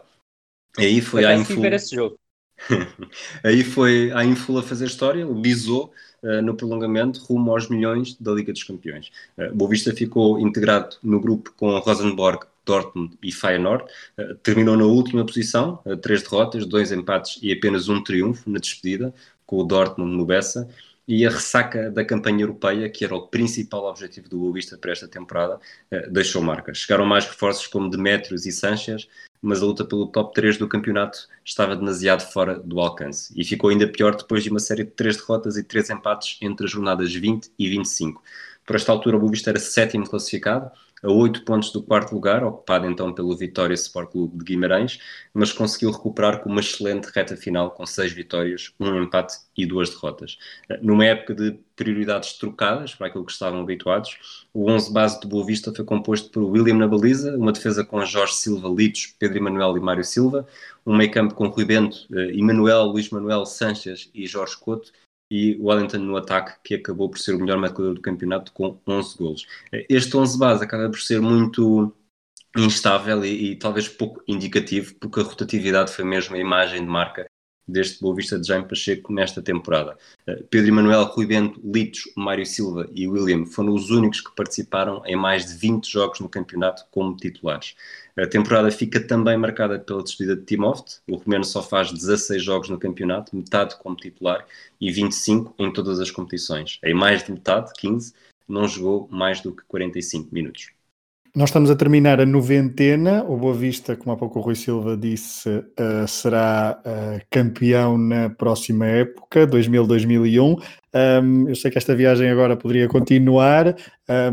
Aí foi a influ... Aí foi a Infula fazer história, o Bisou uh, no prolongamento rumo aos milhões da Liga dos Campeões. Uh, Boa Vista ficou integrado no grupo com Rosenborg, Dortmund e Feyenoord, uh, terminou na última posição, uh, três derrotas, dois empates e apenas um triunfo na despedida, com o Dortmund no Bessa, e a ressaca da campanha europeia, que era o principal objetivo do Boa Vista para esta temporada, uh, deixou marca. Chegaram mais reforços como Demétrios e Sanches, mas a luta pelo top três do campeonato estava demasiado fora do alcance. E ficou ainda pior depois de uma série de três derrotas e três empates entre as jornadas vinte e vinte e cinco. Por esta altura, o Boa Vista era sétimo classificado, a oito pontos do quarto lugar, ocupado então pelo Vitória Sport Clube de Guimarães, mas conseguiu recuperar com uma excelente reta final, com seis vitórias, um empate e duas derrotas. Numa época de prioridades trocadas para aquilo que estavam habituados, o onze base do Boa Vista foi composto por William na baliza, uma defesa com Jorge Silva, Litos, Pedro Emanuel e Mário Silva, um meio campo com Rui Bento, Emanuel, Luís Manuel, Sanches e Jorge Couto, e o Wellington no ataque, que acabou por ser o melhor marcador do campeonato com onze golos. Este onze base acaba por ser muito instável e, e talvez pouco indicativo, porque a rotatividade foi mesmo a imagem de marca deste Boa Vista de Jaime Pacheco nesta temporada. Pedro Emanuel, Rui Bento, Litos, Mário Silva e William foram os únicos que participaram em mais de vinte jogos no campeonato como titulares. A temporada fica também marcada pela despedida de Timofte, o romeno só faz dezasseis jogos no campeonato, metade como titular e vinte e cinco em todas as competições. Em mais de metade, quinze, não jogou mais do que quarenta e cinco minutos. Nós estamos a terminar a noventena. O Boa Vista, como há pouco o Rui Silva disse, uh, será uh, campeão na próxima época, dois mil a dois mil e um. Um, eu sei que esta viagem agora poderia continuar, uh,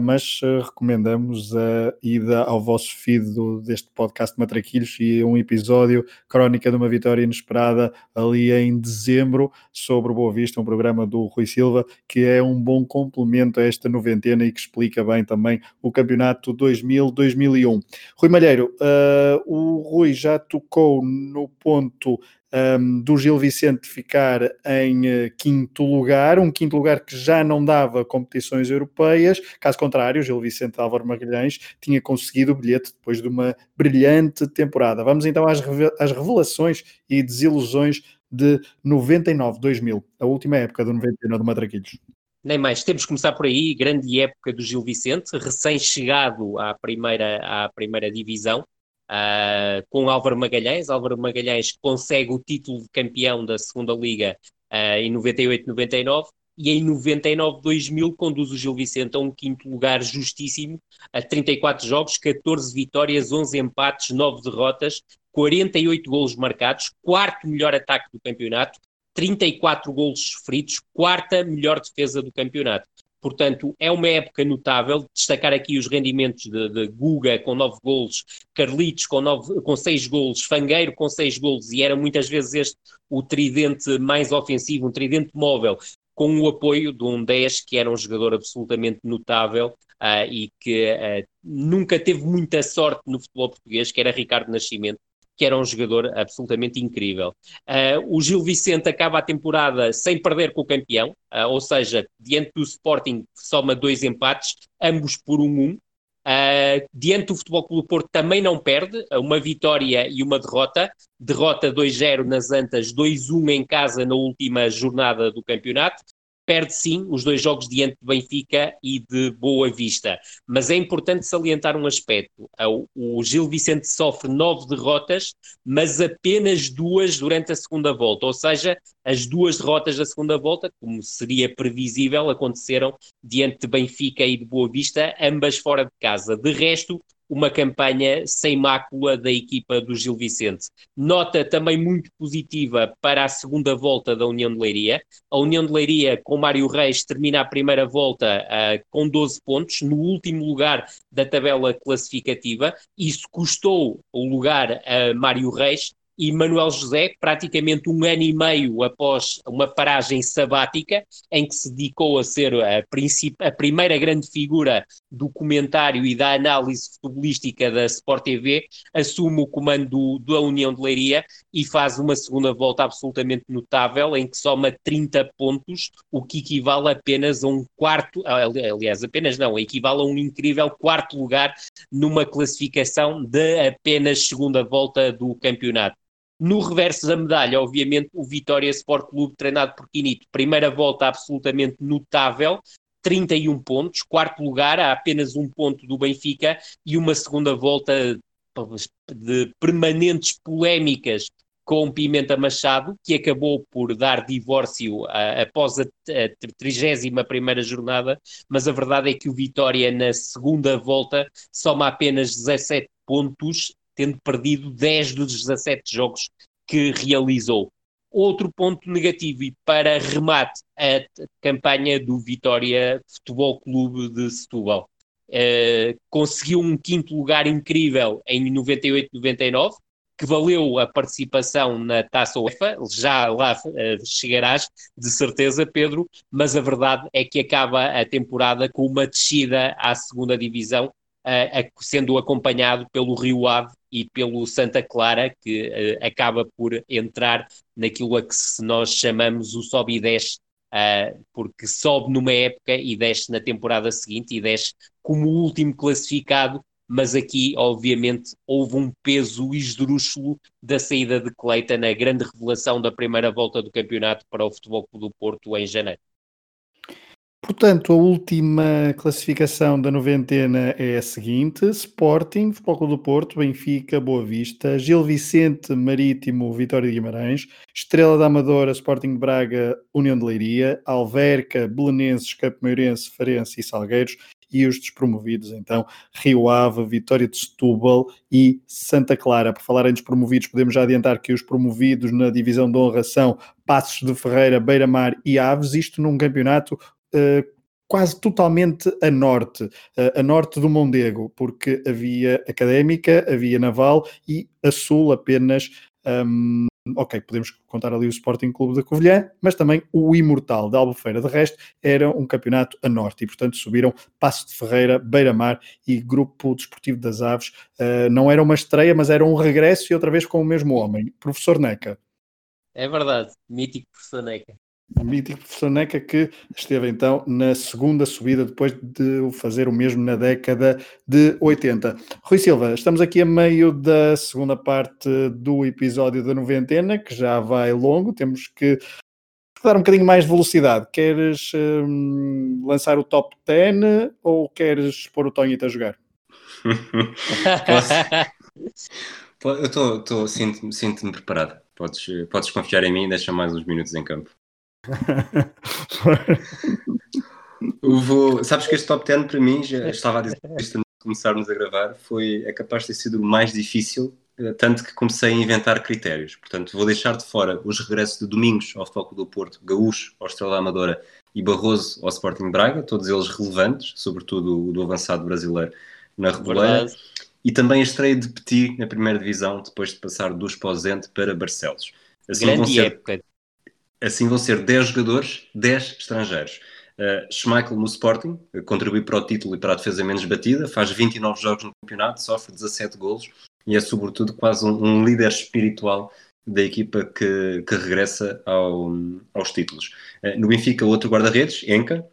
mas uh, recomendamos a ida ao vosso feed do, deste podcast Matraquilhos e um episódio, Crónica de uma Vitória Inesperada, ali em dezembro, sobre o Boa Vista, um programa do Rui Silva, que é um bom complemento a esta noventena e que explica bem também o campeonato dois mil a dois mil e um. Rui Malheiro, uh, o Rui já tocou no ponto Um, do Gil Vicente ficar em uh, quinto lugar, um quinto lugar que já não dava competições europeias. Caso contrário, o Gil Vicente de Álvaro Magalhães tinha conseguido o bilhete depois de uma brilhante temporada. Vamos então às, reve- às revelações e desilusões de noventa e nove a dois mil, a última época do noventa e nove do Matraquilhos. Nem mais, temos que começar por aí, grande época do Gil Vicente, recém-chegado à primeira, à primeira divisão. Uh, com Álvaro Magalhães, Álvaro Magalhães consegue o título de campeão da segunda Liga uh, em noventa e oito a noventa e nove e em noventa e nove a dois mil conduz o Gil Vicente a um quinto lugar justíssimo, a trinta e quatro jogos, catorze vitórias, onze empates, nove derrotas, quarenta e oito golos marcados, quarto melhor ataque do campeonato, trinta e quatro golos sofridos, quarta melhor defesa do campeonato. Portanto, é uma época notável, destacar aqui os rendimentos de, de Guga com nove golos, Carlitos com, nove, com seis golos, Fangueiro com seis golos, e era muitas vezes este o tridente mais ofensivo, um tridente móvel, com o apoio de um dez que era um jogador absolutamente notável uh, e que uh, nunca teve muita sorte no futebol português, que era Ricardo Nascimento, que era um jogador absolutamente incrível. Uh, o Gil Vicente acaba a temporada sem perder com o campeão, uh, ou seja, diante do Sporting soma dois empates, ambos por um um. Uh, diante do Futebol Clube do Porto também não perde, uma vitória e uma derrota, derrota dois zero nas Antas, dois um em casa na última jornada do campeonato, perde sim os dois jogos diante de Benfica e de Boa Vista, mas é importante salientar um aspecto, uh, o Gil Vicente sofre nove derrotas, mas apenas duas durante a segunda volta, ou seja, as duas derrotas da segunda volta, como seria previsível, aconteceram diante de Benfica e de Boa Vista, ambas fora de casa. De resto, uma campanha sem mácula da equipa do Gil Vicente. Nota também muito positiva para a segunda volta da União de Leiria. A União de Leiria, com Mário Reis, termina a primeira volta uh, com doze pontos, no último lugar da tabela classificativa. Isso custou o lugar a Mário Reis, e Manuel José, praticamente um ano e meio após uma paragem sabática, em que se dedicou a ser a, a primeira grande figura do comentário e da análise futebolística da Sport T V, assume o comando do, da União de Leiria e faz uma segunda volta absolutamente notável, em que soma trinta pontos, o que equivale apenas a um quarto, aliás, apenas não, equivale a um incrível quarto lugar numa classificação de apenas segunda volta do campeonato. No reverso da medalha, obviamente, o Vitória Sport Clube, treinado por Quinito. Primeira volta absolutamente notável, trinta e um pontos, quarto lugar, a apenas um ponto do Benfica, e uma segunda volta de permanentes polémicas com Pimenta Machado, que acabou por dar divórcio a, após a, a trigésima primeira jornada, mas a verdade é que o Vitória, na segunda volta, soma apenas dezassete pontos, tendo perdido dez dos dezassete jogos que realizou. Outro ponto negativo, e para remate, a campanha do Vitória Futebol Clube de Setúbal. Uh, conseguiu um quinto lugar incrível em noventa e oito noventa e nove, que valeu a participação na Taça UEFA, já lá uh, chegarás, de certeza, Pedro, mas a verdade é que acaba a temporada com uma descida à segunda divisão, uh, sendo acompanhado pelo Rio Ave e pelo Santa Clara, que uh, acaba por entrar naquilo a que nós chamamos o sobe e desce, uh, porque sobe numa época e desce na temporada seguinte, e desce como o último classificado, mas aqui, obviamente, houve um peso esdrúxulo da saída de Cleita na grande revelação da primeira volta do campeonato para o Futebol Clube do Porto em janeiro. Portanto, a última classificação da noventena é a seguinte: Sporting, Futebol Clube do Porto, Benfica, Boa Vista, Gil Vicente, Marítimo, Vitória de Guimarães, Estrela da Amadora, Sporting de Braga, União de Leiria, Alverca, Belenenses, Campo Maiorense, Farense e Salgueiros, e os despromovidos, então, Rio Ave, Vitória de Setúbal e Santa Clara. Por falar em despromovidos, podemos já adiantar que os promovidos na divisão de honra são Passos de Ferreira, Beira-Mar e Aves, isto num campeonato Uh, quase totalmente a norte, uh, a norte do Mondego, porque havia Académica, havia Naval, e a sul apenas, um, ok, podemos contar ali o Sporting Clube da Covilhã, mas também o Imortal da Albufeira. De resto, era um campeonato a norte, e portanto subiram Passo de Ferreira, Beira-Mar e Grupo Desportivo das Aves. Uh, não era uma estreia, mas era um regresso, e outra vez com o mesmo homem, Professor Neca. É verdade, mítico Professor Neca. O mítico Professor Neca, que esteve então na segunda subida, depois de fazer o mesmo na década de oitenta. Rui Silva, estamos aqui a meio da segunda parte do episódio da noventena, que já vai longo, temos que dar um bocadinho mais de velocidade. Queres hum, lançar o top dez ou queres pôr o Tonhito a jogar? Eu estou, sinto-me, sinto-me preparado. Podes, podes confiar em mim e deixa mais uns minutos em campo. Vou... Sabes que este top dez, para mim, já estava a dizer isto antes de começarmos a gravar, foi... é capaz de ter sido o mais difícil, tanto que comecei a inventar critérios. Portanto, vou deixar de fora os regressos de Domingos ao Futebol Clube do Porto, Gaúcho ao Estrela Amadora e Barroso ao Sporting Braga, todos eles relevantes, sobretudo o do avançado brasileiro na Reboleira, e também a estreia de Petit na primeira divisão, depois de passar do Esposente para Barcelos. Assim, grande época. Assim vão ser dez jogadores, dez estrangeiros. Uh, Schmeichel no Sporting, contribui para o título e para a defesa menos batida, faz vinte e nove jogos no campeonato, sofre dezassete golos e é sobretudo quase um, um líder espiritual da equipa que, que regressa ao, aos títulos. No Benfica, outro guarda-redes, Enka,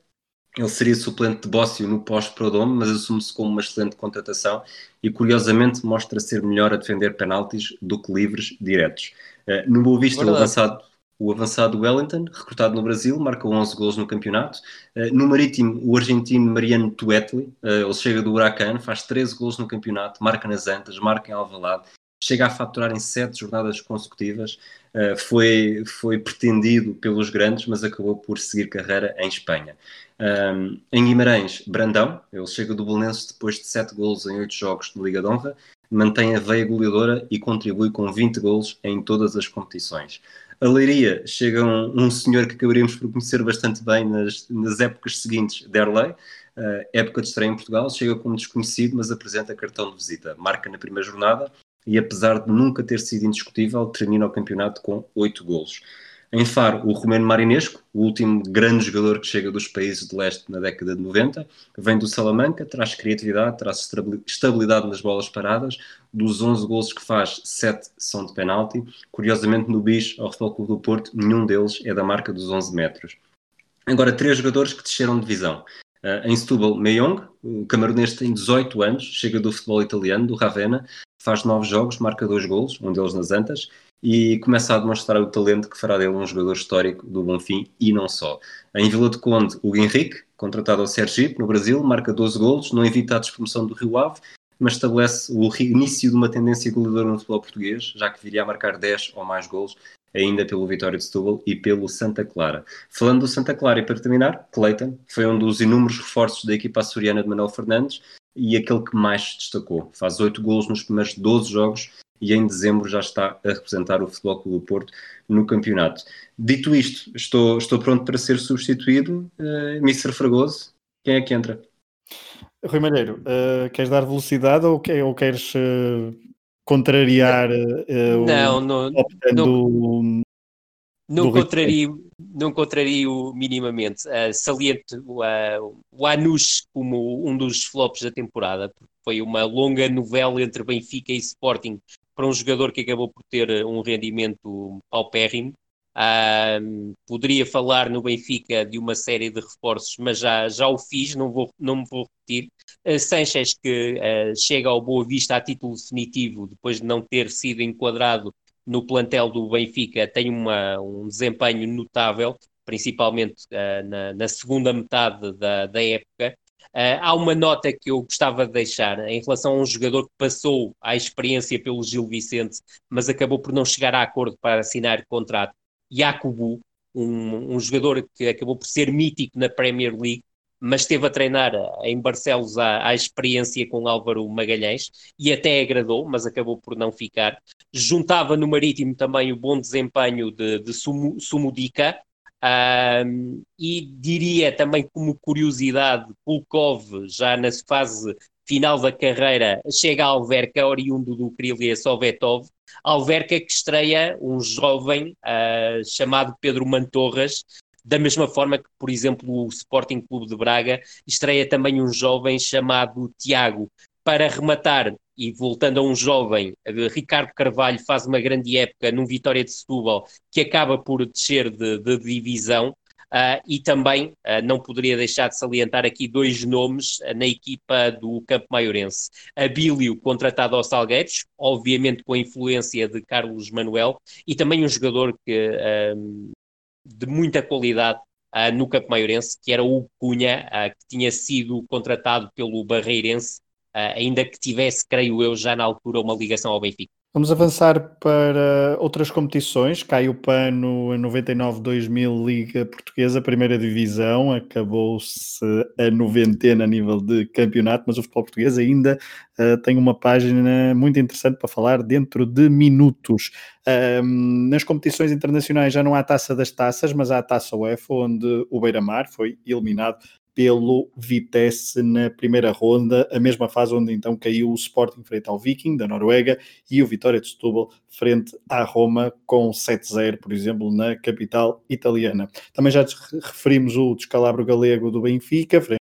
ele seria suplente de Bósio no pós-Preud'homme, mas assume-se como uma excelente contratação e, curiosamente, mostra ser melhor a defender penaltis do que livres diretos. No Boa Vista, o avançado, o avançado Wellington, recrutado no Brasil, marca onze golos no campeonato. No Marítimo, o argentino Mariano Tuetli, ele chega do Huracán, faz treze golos no campeonato, marca nas Antas, marca em Alvalade, chega a faturar em sete jornadas consecutivas, uh, foi, foi pretendido pelos grandes, mas acabou por seguir carreira em Espanha. Um, em Guimarães, Brandão, ele chega do Belenenses depois de sete golos em oito jogos de Liga de Honra, mantém a veia goleadora e contribui com vinte golos em todas as competições. A Leiria, chega um, um senhor que acabaríamos por conhecer bastante bem nas, nas épocas seguintes, Derlei, uh, época de estreia em Portugal, chega como desconhecido, mas apresenta cartão de visita, marca na primeira jornada, e apesar de nunca ter sido indiscutível, termina o campeonato com oito golos. Em Faro, o romeno Marinesco, o último grande jogador que chega dos países de leste na década de noventa, vem do Salamanca, traz criatividade, traz estabilidade nas bolas paradas, dos onze golos que faz, sete são de penalti. Curiosamente, no bis ao Futebol Clube do Porto, nenhum deles é da marca dos onze metros. Agora, três jogadores que desceram de divisão. Uh, em Setúbal, Meyong, o camaronês tem dezoito anos, chega do futebol italiano, do Ravenna, faz nove jogos, marca dois golos, um deles nas Antas, e começa a demonstrar o talento que fará dele um jogador histórico do Bonfim e não só. Em Vila do Conde, o Henrique, contratado ao Sergipe, no Brasil, marca doze golos, não evita a despromoção do Rio Ave, mas estabelece o início de uma tendência goleadora no futebol português, já que viria a marcar dez ou mais golos, ainda pelo Vitória de Setúbal e pelo Santa Clara. Falando do Santa Clara, e para terminar, Clayton foi um dos inúmeros reforços da equipa açoriana de Manuel Fernandes e aquele que mais se destacou. Faz oito golos nos primeiros doze jogos e em dezembro já está a representar o Futebol Clube do Porto no campeonato. Dito isto, estou, estou pronto para ser substituído. Uh, mister Fragoso, quem é que entra? Rui Malheiro, uh, queres dar velocidade ou, que, ou queres... Uh... contrariar uh, não, o não, não, do, não, do contrario, não contrario minimamente. Uh, saliente uh, o Anush como um dos flops da temporada, porque foi uma longa novela entre Benfica e Sporting para um jogador que acabou por ter um rendimento paupérrimo. Uh, poderia falar no Benfica de uma série de reforços, mas já, já o fiz, não, vou, não me vou repetir. Uh, Sanches, que uh, chega ao Boa Vista a título definitivo, depois de não ter sido enquadrado no plantel do Benfica, tem uma, um desempenho notável, principalmente uh, na, na segunda metade da, da época. Uh, há uma nota que eu gostava de deixar em relação a um jogador que passou à experiência pelo Gil Vicente, mas acabou por não chegar a acordo para assinar contrato. Yakubu, um, um jogador que acabou por ser mítico na Premier League, mas esteve a treinar em Barcelos à, à experiência com Álvaro Magalhães e até agradou, mas acabou por não ficar. Juntava no Marítimo também o bom desempenho de, de Sumu, Sumudica um, e diria também como curiosidade, Pulkov, já na fase final da carreira, chega a Alverca, oriundo do Krylia Sovetov. Alverca que estreia um jovem uh, chamado Pedro Mantorras, da mesma forma que, por exemplo, o Sporting Clube de Braga estreia também um jovem chamado Tiago. Para rematar, e voltando a um jovem, Ricardo Carvalho faz uma grande época num Vitória de Setúbal, que acaba por descer de, de divisão. Uh, e também uh, não poderia deixar de salientar aqui dois nomes uh, na equipa do Campo Maiorense. Abílio, contratado aos Salgueiros, obviamente com a influência de Carlos Manuel, e também um jogador que, uh, de muita qualidade uh, no Campo Maiorense, que era o Cunha, uh, que tinha sido contratado pelo Barreirense, uh, ainda que tivesse, creio eu, já na altura uma ligação ao Benfica. Vamos avançar para outras competições. Cai o pano em noventa e nove, dois mil, Liga Portuguesa, primeira divisão, acabou-se a noventena a nível de campeonato, mas o futebol português ainda uh, tem uma página muito interessante para falar dentro de minutos. Um, nas competições internacionais já não há taça das taças, mas há a taça UEFA, onde o Beira-Mar foi eliminado pelo Vitesse na primeira ronda, a mesma fase onde então caiu o Sporting frente ao Viking da Noruega e o Vitória de Setúbal frente à Roma com sete a zero, por exemplo, na capital italiana. Também já referimos o descalabro galego do Benfica frente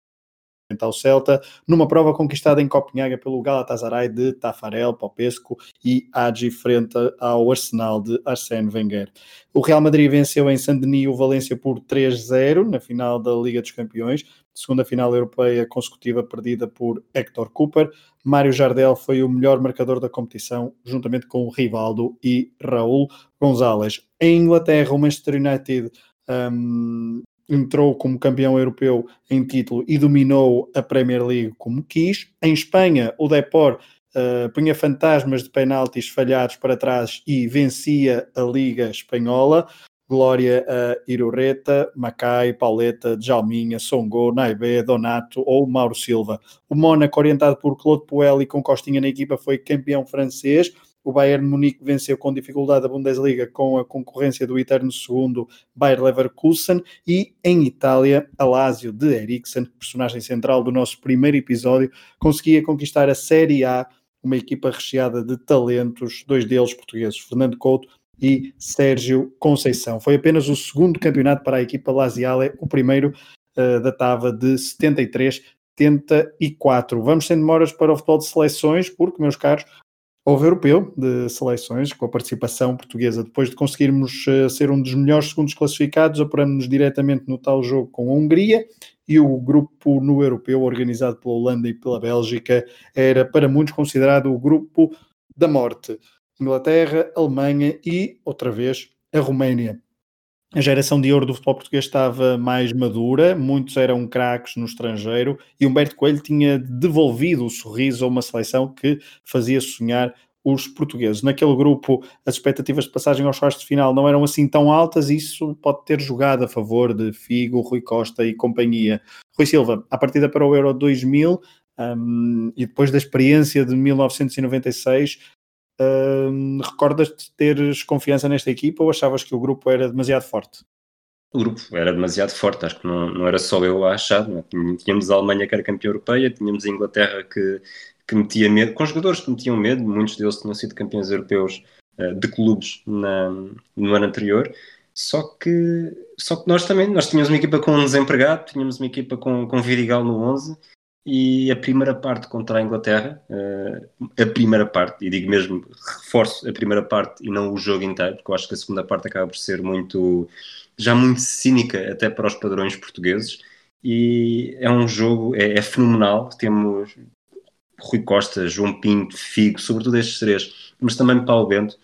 ao Celta, numa prova conquistada em Copenhaga pelo Galatasaray de Tafarel, Popescu e Adji, frente ao Arsenal de Arsène Wenger. O Real Madrid venceu em Saint-Denis o Valência por três a zero na final da Liga dos Campeões, segunda final europeia consecutiva perdida por Héctor Cooper. Mário Jardel foi o melhor marcador da competição, juntamente com Rivaldo e Raul González. Em Inglaterra, o Manchester United um, entrou como campeão europeu em título e dominou a Premier League como quis. Em Espanha, o Depor uh, punha fantasmas de penaltis falhados para trás e vencia a Liga Espanhola. Glória a Irureta, Macai, Pauleta, Djalminha, Songô, Naibé, Donato ou Mauro Silva. O Mónaco, orientado por Claude Puel e com Costinha na equipa, foi campeão francês. O Bayern Munique venceu com dificuldade a Bundesliga com a concorrência do eterno segundo Bayer Leverkusen. E em Itália, a Lazio de Eriksen, personagem central do nosso primeiro episódio, conseguia conquistar a Série A, uma equipa recheada de talentos, dois deles portugueses, Fernando Couto e Sérgio Conceição. Foi apenas o segundo campeonato para a equipa laziale, o primeiro uh, datava de setenta e três setenta e quatro. Vamos sem demoras para o futebol de seleções, porque, meus caros, houve europeu de seleções com a participação portuguesa. Depois de conseguirmos uh, ser um dos melhores segundos classificados, apuramos-nos diretamente no tal jogo com a Hungria, e o grupo no europeu, organizado pela Holanda e pela Bélgica, era para muitos considerado o grupo da morte. Inglaterra, Alemanha e, outra vez, a Roménia. A geração de ouro do futebol português estava mais madura, muitos eram craques no estrangeiro, e Humberto Coelho tinha devolvido o sorriso a uma seleção que fazia sonhar os portugueses. Naquele grupo, as expectativas de passagem aos quartos de final não eram assim tão altas, e isso pode ter jogado a favor de Figo, Rui Costa e companhia. Rui Silva, à partida para o Euro dois mil, um, e depois da experiência de mil novecentos e noventa e seis, Uh, recordas-te de teres confiança nesta equipa, ou achavas que o grupo era demasiado forte? O grupo era demasiado forte, acho que não, não era só eu a achar. Tínhamos a Alemanha, que era campeã europeia, tínhamos a Inglaterra que, que metia medo, com jogadores que metiam medo, muitos deles tinham sido campeões europeus uh, de clubes na, no ano anterior. Só que, só que nós também, nós tínhamos uma equipa com um desempregado, tínhamos uma equipa com, com Vidigal no onze. E a primeira parte contra a Inglaterra, a primeira parte, e digo mesmo, reforço a primeira parte e não o jogo inteiro, porque eu acho que a segunda parte acaba por ser muito, já muito cínica até para os padrões portugueses, e é um jogo, é, é fenomenal. Temos Rui Costa, João Pinto, Figo, sobretudo estes três, mas também Paulo Bento,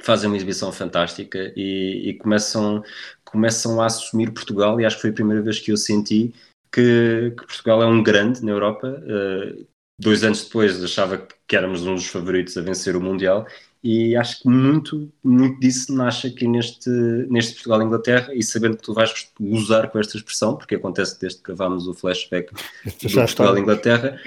fazem uma exibição fantástica e, e começam, começam a assumir Portugal, e acho que foi a primeira vez que eu senti Que, que Portugal é um grande na Europa. Uh, dois anos depois achava que éramos um dos favoritos a vencer o Mundial, e acho que muito, muito disso nasce aqui neste, neste Portugal-Inglaterra, e sabendo que tu vais gozar com esta expressão, porque acontece desde que gravámos o flashback do Portugal-Inglaterra,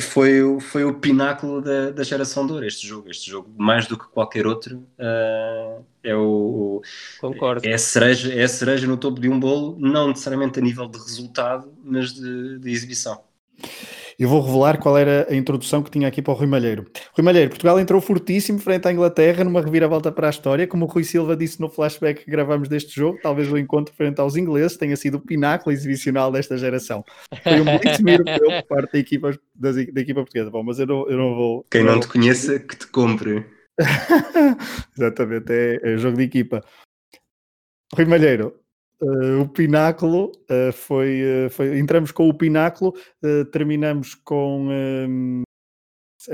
foi, foi o pináculo da, da geração de ouro, este jogo, este jogo, mais do que qualquer outro, uh, é o, o Concordo. É a cereja, é a cereja no topo de um bolo, não necessariamente a nível de resultado, mas de, de exibição. Eu vou revelar qual era a introdução que tinha aqui para o Rui Malheiro. Rui Malheiro, Portugal entrou fortíssimo frente à Inglaterra numa reviravolta para a história. Como o Rui Silva disse no flashback que gravamos deste jogo, talvez o encontro frente aos ingleses tenha sido o pináculo exibicional desta geração. Foi um belíssimo europeu por parte da equipa, da, da equipa portuguesa. Bom, mas eu não, eu não vou... Quem não te conheça, que te compre. Exatamente, é, é jogo de equipa. Rui Malheiro, Uh, o pináculo uh, foi, uh, foi... Entramos com o pináculo, uh, terminamos com... Um...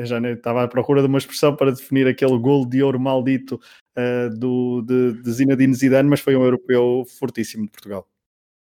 Já estava à procura de uma expressão para definir aquele golo de ouro maldito uh, do, de, de Zinedine Zidane, mas foi um europeu fortíssimo de Portugal.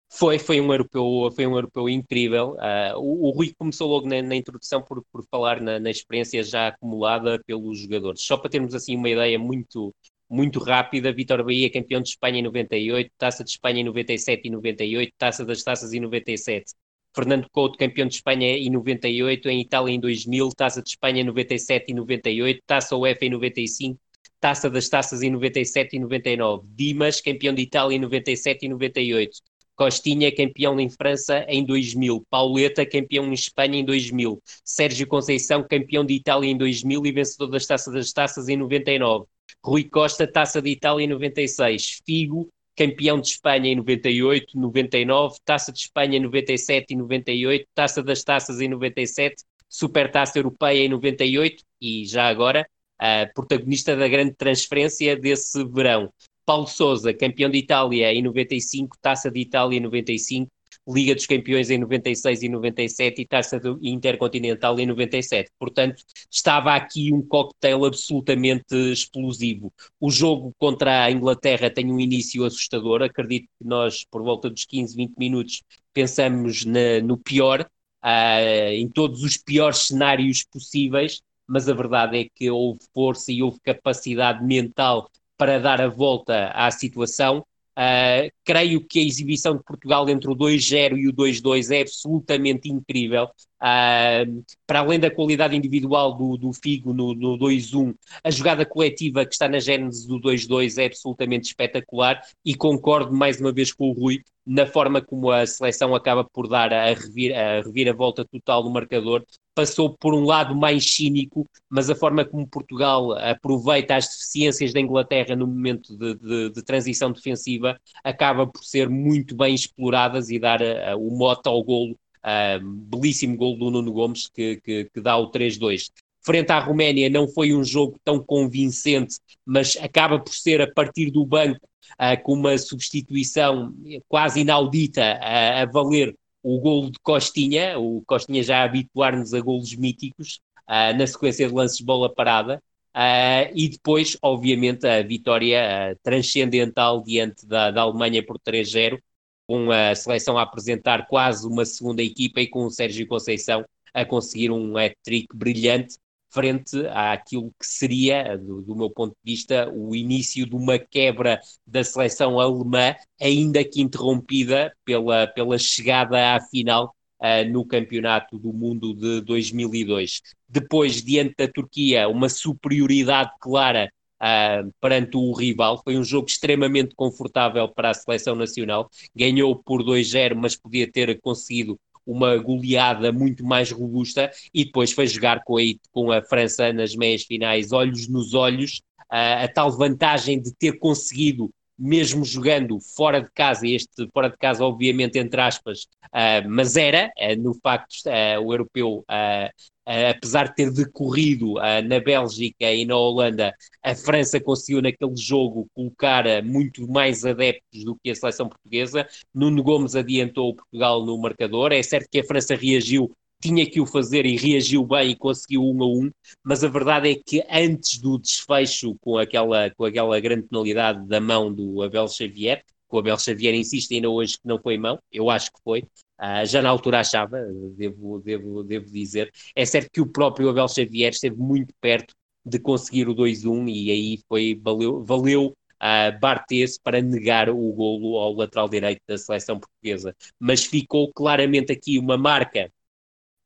Foi, foi um europeu, foi um europeu incrível. Uh, o, o Rui começou logo na, na introdução por, por falar na, na experiência já acumulada pelos jogadores. Só para termos assim uma ideia muito... muito rápida, Vítor Bahia campeão de Espanha em noventa e oito, Taça de Espanha em noventa e sete e noventa e oito, Taça das Taças em noventa e sete, Fernando Couto campeão de Espanha em noventa e oito, em Itália em dois mil, Taça de Espanha em noventa e sete e noventa e oito, Taça UEFA em noventa e cinco, Taça das Taças em noventa e sete e noventa e nove, Dimas campeão de Itália em noventa e sete e noventa e oito, Costinha campeão em França em dois mil, Pauleta campeão em Espanha em dois mil, Sérgio Conceição campeão de Itália em dois mil e vencedor das Taças das Taças em noventa e nove, Rui Costa, Taça de Itália em noventa e seis, Figo, campeão de Espanha em noventa e oito, noventa e nove, Taça de Espanha em noventa e sete e noventa e oito, Taça das Taças em noventa e sete, Supertaça Europeia em noventa e oito e já agora uh, protagonista da grande transferência desse verão. Paulo Sousa, campeão de Itália em noventa e cinco, Taça de Itália em noventa e cinco, Liga dos Campeões em noventa e seis e noventa e sete e Taça do Intercontinental em noventa e sete. Portanto, estava aqui um cocktail absolutamente explosivo. O jogo contra a Inglaterra tem um início assustador. Acredito que nós, por volta dos quinze, vinte minutos, pensamos na, no pior, uh, em todos os piores cenários possíveis, mas a verdade é que houve força e houve capacidade mental para dar a volta à situação. Uh, creio que a exibição de Portugal entre o dois zero e o dois dois é absolutamente incrível. Uh, para além da qualidade individual do, do Figo no, no dois um, a jogada coletiva que está na gênese do dois dois é absolutamente espetacular e concordo mais uma vez com o Rui na forma como a seleção acaba por dar a, revir, a reviravolta total do marcador. Passou por um lado mais cínico, mas a forma como Portugal aproveita as deficiências da Inglaterra no momento de, de, de transição defensiva acaba por ser muito bem exploradas e dar uh, o mote ao golo, uh, belíssimo golo do Nuno Gomes que, que, que dá o três dois. Frente à Roménia não foi um jogo tão convincente, mas acaba por ser a partir do banco, uh, com uma substituição quase inaudita uh, a valer o golo de Costinha, o Costinha já a habituar-nos a golos míticos, uh, na sequência de lances de bola parada, uh, e depois, obviamente, a vitória uh, transcendental diante da, da Alemanha por três zero, com a seleção a apresentar quase uma segunda equipa e com o Sérgio Conceição a conseguir um hat-trick brilhante frente àquilo que seria, do, do meu ponto de vista, o início de uma quebra da seleção alemã, ainda que interrompida pela, pela chegada à final uh, no Campeonato do Mundo de dois mil e dois. Depois, diante da Turquia, uma superioridade clara uh, perante o rival. Foi um jogo extremamente confortável para a seleção nacional. Ganhou por dois zero, mas podia ter conseguido uma goleada muito mais robusta e depois foi jogar com a, com a França nas meias finais, olhos nos olhos, a, a tal vantagem de ter conseguido, mesmo jogando fora de casa, este fora de casa obviamente entre aspas, uh, mas era, uh, no facto, uh, o europeu, uh, uh, apesar de ter decorrido uh, na Bélgica e na Holanda, a França conseguiu naquele jogo colocar uh, muito mais adeptos do que a seleção portuguesa. Nuno Gomes adiantou o Portugal no marcador, é certo que a França reagiu, tinha que o fazer e reagiu bem e conseguiu um a um, mas a verdade é que antes do desfecho com aquela, com aquela grande penalidade da mão do Abel Xavier, que o Abel Xavier insiste ainda hoje que não foi mão, eu acho que foi, uh, já na altura achava, devo, devo, devo dizer, é certo que o próprio Abel Xavier esteve muito perto de conseguir o dois um e aí foi, valeu, valeu a bater-se para negar o golo ao lateral direito da seleção portuguesa, mas ficou claramente aqui uma marca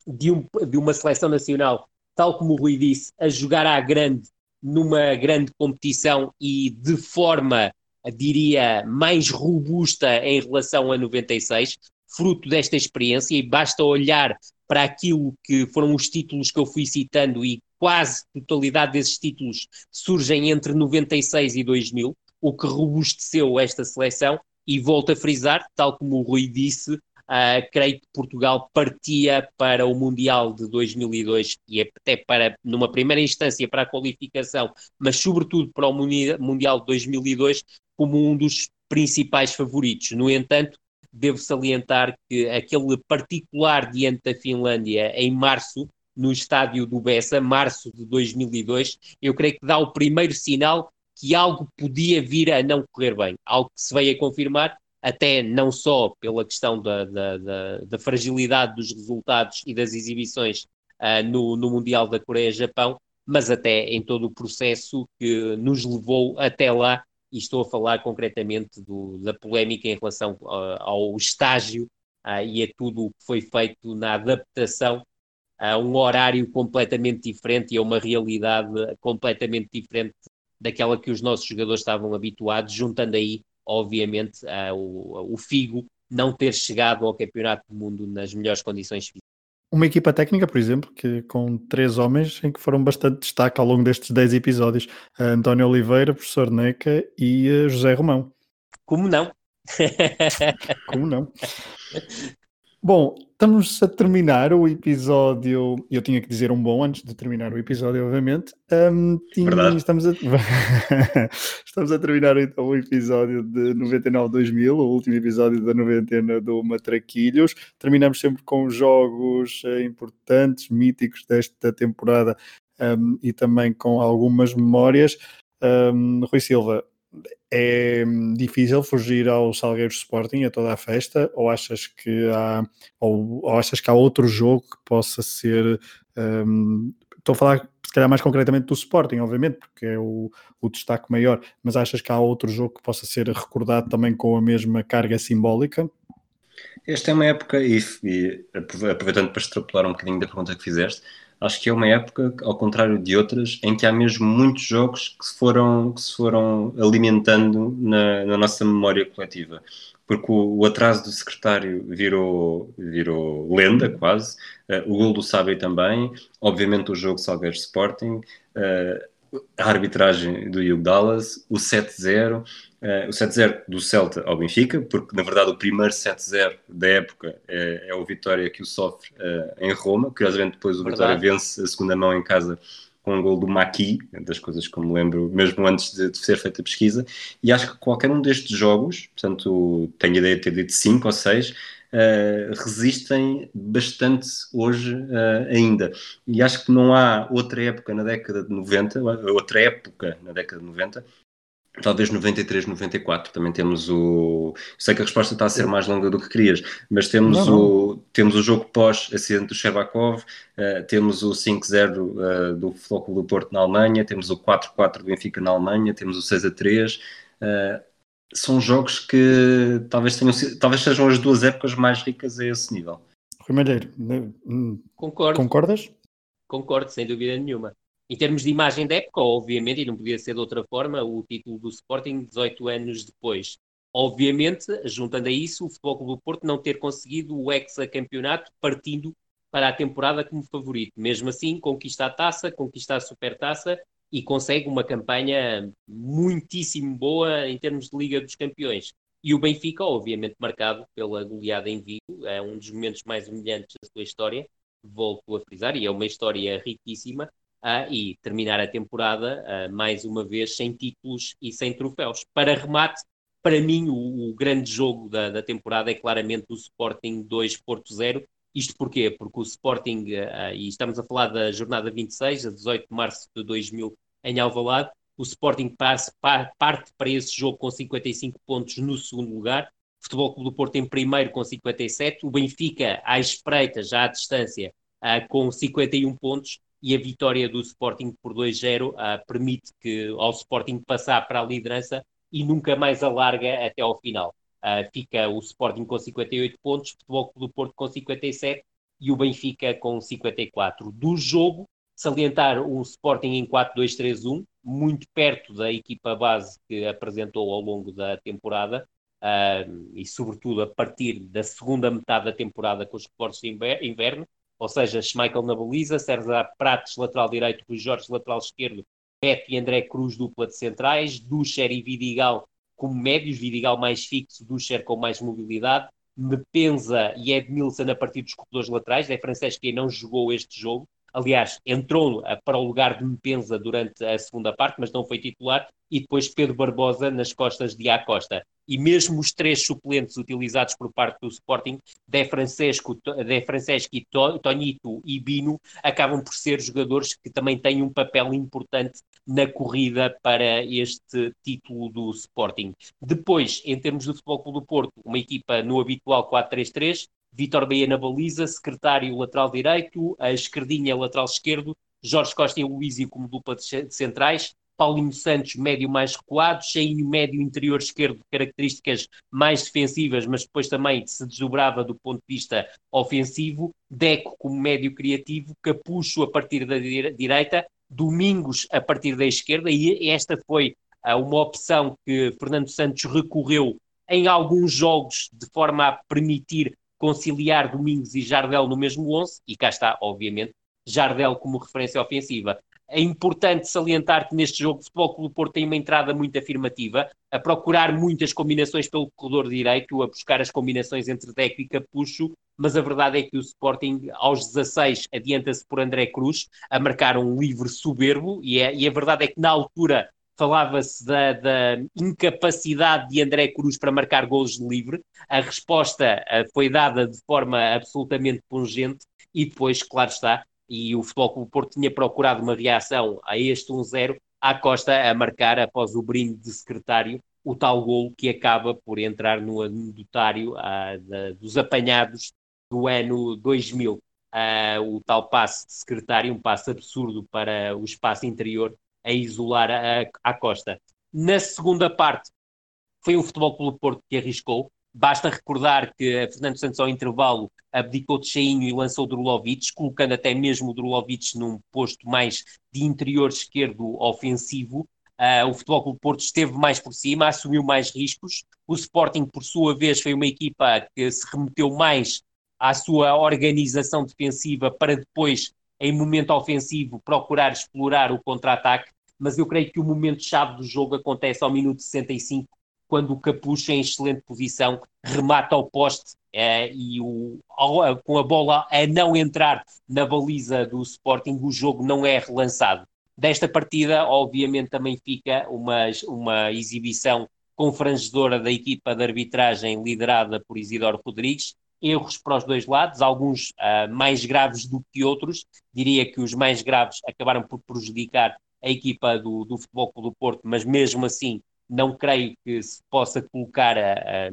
De, um, de uma seleção nacional, tal como o Rui disse, a jogar à grande, numa grande competição e de forma, diria, mais robusta em relação a noventa e seis, fruto desta experiência, e basta olhar para aquilo que foram os títulos que eu fui citando e quase a totalidade desses títulos surgem entre noventa e seis e dois mil, o que robusteceu esta seleção e volto a frisar, tal como o Rui disse, Uh, creio que Portugal partia para o Mundial de dois mil e dois e até para, numa primeira instância, para a qualificação, mas sobretudo para o Mundial de dois mil e dois como um dos principais favoritos. No entanto, devo salientar que aquele particular diante da Finlândia em março, no estádio do Bessa, março de dois mil e dois, eu creio que dá o primeiro sinal que algo podia vir a não correr bem, algo que se veio a confirmar, até não só pela questão da, da, da, da fragilidade dos resultados e das exibições uh, no, no Mundial da Coreia-Japão, mas até em todo o processo que nos levou até lá, e estou a falar concretamente do, da polémica em relação uh, ao estágio uh, e a tudo o que foi feito na adaptação a um horário completamente diferente e a uma realidade completamente diferente daquela que os nossos jogadores estavam habituados, juntando aí obviamente, uh, o, o Figo não ter chegado ao Campeonato do Mundo nas melhores condições físicas. Uma equipa técnica, por exemplo, que com três homens em que foram bastante destaque ao longo destes dez episódios. António Oliveira, professor Neca e José Romão. Como não? Como não? Bom, estamos a terminar o episódio. Eu tinha que dizer um bom antes de terminar o episódio, obviamente. Um, tinha, Verdade. Estamos a... estamos a terminar então o episódio de noventa e nove a dois mil, o último episódio da noventena do Matraquilhos. Terminamos sempre com jogos importantes, míticos desta temporada, um, e também com algumas memórias. Um, Rui Silva, é difícil fugir ao Salgueiros Sporting, a toda a festa, ou achas que há, ou, ou achas que há outro jogo que possa ser, um, estou a falar se calhar mais concretamente do Sporting, obviamente, porque é o, o destaque maior, mas achas que há outro jogo que possa ser recordado também com a mesma carga simbólica? Esta é uma época, e, e aproveitando para extrapolar um bocadinho da pergunta que fizeste, acho que é uma época, ao contrário de outras, em que há mesmo muitos jogos que se foram, que se foram alimentando na, na nossa memória coletiva. Porque o, o atraso do secretário virou, virou lenda, quase. Uh, o gol do Sábio também. Obviamente o jogo Salgueiros Sporting. Uh, a arbitragem do Hugo Dallas. O sete a zero. Uh, o sete a zero do Celta ao Benfica, porque na verdade o primeiro sete a zero da época é, é o Vitória que o sofre uh, em Roma. Curiosamente depois o verdade. Vitória vence a segunda mão em casa com um gol do Maqui, das coisas que me lembro mesmo antes de, de ser feita a pesquisa. E acho que qualquer um destes jogos, portanto tenho a ideia de ter dito cinco ou seis, uh, resistem bastante hoje uh, ainda. E acho que não há outra época na década de noventa, outra época na década de noventa, talvez noventa e três, noventa e quatro, também temos o... Sei que a resposta está a ser mais longa do que querias, mas temos, não, não. O, temos o jogo pós-acidente do Sherbakov, uh, temos o cinco a zero uh, do Futebol Clube do Porto na Alemanha, temos o quatro a quatro do Benfica na Alemanha, temos o seis a três. Uh, são jogos que talvez, tenham, talvez sejam as duas épocas mais ricas a esse nível. Rui Malheiro, concordo. Concordas? Concordo, sem dúvida nenhuma. Em termos de imagem da época, obviamente, e não podia ser de outra forma, o título do Sporting dezoito anos depois. Obviamente, juntando a isso, o Futebol Clube do Porto não ter conseguido o hexacampeonato, partindo para a temporada como favorito. Mesmo assim, conquista a taça, conquista a supertaça e consegue uma campanha muitíssimo boa em termos de Liga dos Campeões. E o Benfica, obviamente, marcado pela goleada em Vigo, é um dos momentos mais humilhantes da sua história, volto a frisar, e é uma história riquíssima. Ah, e terminar a temporada, ah, mais uma vez, sem títulos e sem troféus. Para remate, para mim, o, o grande jogo da, da temporada é claramente o Sporting dois a zero. Isto porquê? Porque o Sporting, ah, e estamos a falar da jornada vinte e seis, a dezoito de março de dois mil, em Alvalade, o Sporting passe, pa, parte para esse jogo com cinquenta e cinco pontos no segundo lugar, o Futebol Clube do Porto em primeiro com cinquenta e sete, o Benfica à espreita, já à distância, ah, com cinquenta e um pontos, e a vitória do Sporting por dois a zero ah, permite que, ao Sporting passar para a liderança e nunca mais alarga até ao final. Ah, fica o Sporting com cinquenta e oito pontos, o Futebol Clube do Porto com cinquenta e sete e o Benfica com cinquenta e quatro. Do jogo, salientar um Sporting em quatro dois três um, muito perto da equipa base que apresentou ao longo da temporada, ah, e sobretudo a partir da segunda metade da temporada com os reforços de inverno. Ou seja, Schmeichel na baliza, Sérgio Prates, lateral direito, Rui Jorge, lateral esquerdo, Beto e André Cruz, dupla de centrais, Duscher e Vidigal como médios, Vidigal mais fixo, Duscher com mais mobilidade, Mepenza e Edmilson a partir dos corredores laterais. É francês que não jogou este jogo, aliás, entrou para o lugar de Mepenza durante a segunda parte, mas não foi titular, e depois Pedro Barbosa nas costas de Acosta. E mesmo os três suplentes utilizados por parte do Sporting, De Francesco, De Franceschi, Tonito e Bino, acabam por ser jogadores que também têm um papel importante na corrida para este título do Sporting. Depois, em termos do Futebol Clube do Porto, uma equipa no habitual quatro três três, Vítor Bahia na baliza, Secretário lateral direito, a Esquerdinha lateral esquerdo, Jorge Costa e Luísio como dupla de centrais, Paulinho Santos, médio mais recuado, Cheinho, médio interior esquerdo, características mais defensivas, mas depois também se desdobrava do ponto de vista ofensivo, Deco como médio criativo, Capucho a partir da direita, Domingos a partir da esquerda, e esta foi uh, uma opção que Fernando Santos recorreu em alguns jogos de forma a permitir conciliar Domingos e Jardel no mesmo onze, e cá está, obviamente, Jardel como referência ofensiva. É importante salientar que neste jogo o Futebol Clube do Porto tem uma entrada muito afirmativa, a procurar muitas combinações pelo corredor direito, a buscar as combinações entre Deco e Capucho, mas a verdade é que o Sporting aos dezasseis adianta-se por André Cruz, a marcar um livre soberbo, e, é, e a verdade é que na altura falava-se da, da incapacidade de André Cruz para marcar golos de livre, a resposta foi dada de forma absolutamente pungente, e depois, claro está, e o Futebol Clube do Porto tinha procurado uma reação a este um zero, à Costa a marcar, após o brinde de secretário, o tal golo que acaba por entrar no anedotário ah, da, dos apanhados do ano dois mil. Ah, o tal passe de secretário, um passe absurdo para o espaço interior, a isolar a, a Costa. Na segunda parte, foi o Futebol Clube do Porto que arriscou. Basta recordar que Fernando Santos, ao intervalo, abdicou de Cheinho e lançou Drulovic, colocando até mesmo Drulovic num posto mais de interior esquerdo ofensivo. Uh, o Futebol Clube do Porto esteve mais por cima, assumiu mais riscos. O Sporting, por sua vez, foi uma equipa que se remeteu mais à sua organização defensiva para depois, em momento ofensivo, procurar explorar o contra-ataque. Mas eu creio que o momento-chave do jogo acontece ao minuto sessenta e cinco, quando o Capucho, em excelente posição, remata ao poste eh, e o, ao, com a bola a não entrar na baliza do Sporting, o jogo não é relançado. Desta partida, obviamente, também fica uma, uma exibição confrangedora da equipa de arbitragem liderada por Isidoro Rodrigues, erros para os dois lados, alguns ah, mais graves do que outros, diria que os mais graves acabaram por prejudicar a equipa do, do Futebol Clube do Porto, mas mesmo assim, não creio que se possa colocar a, a,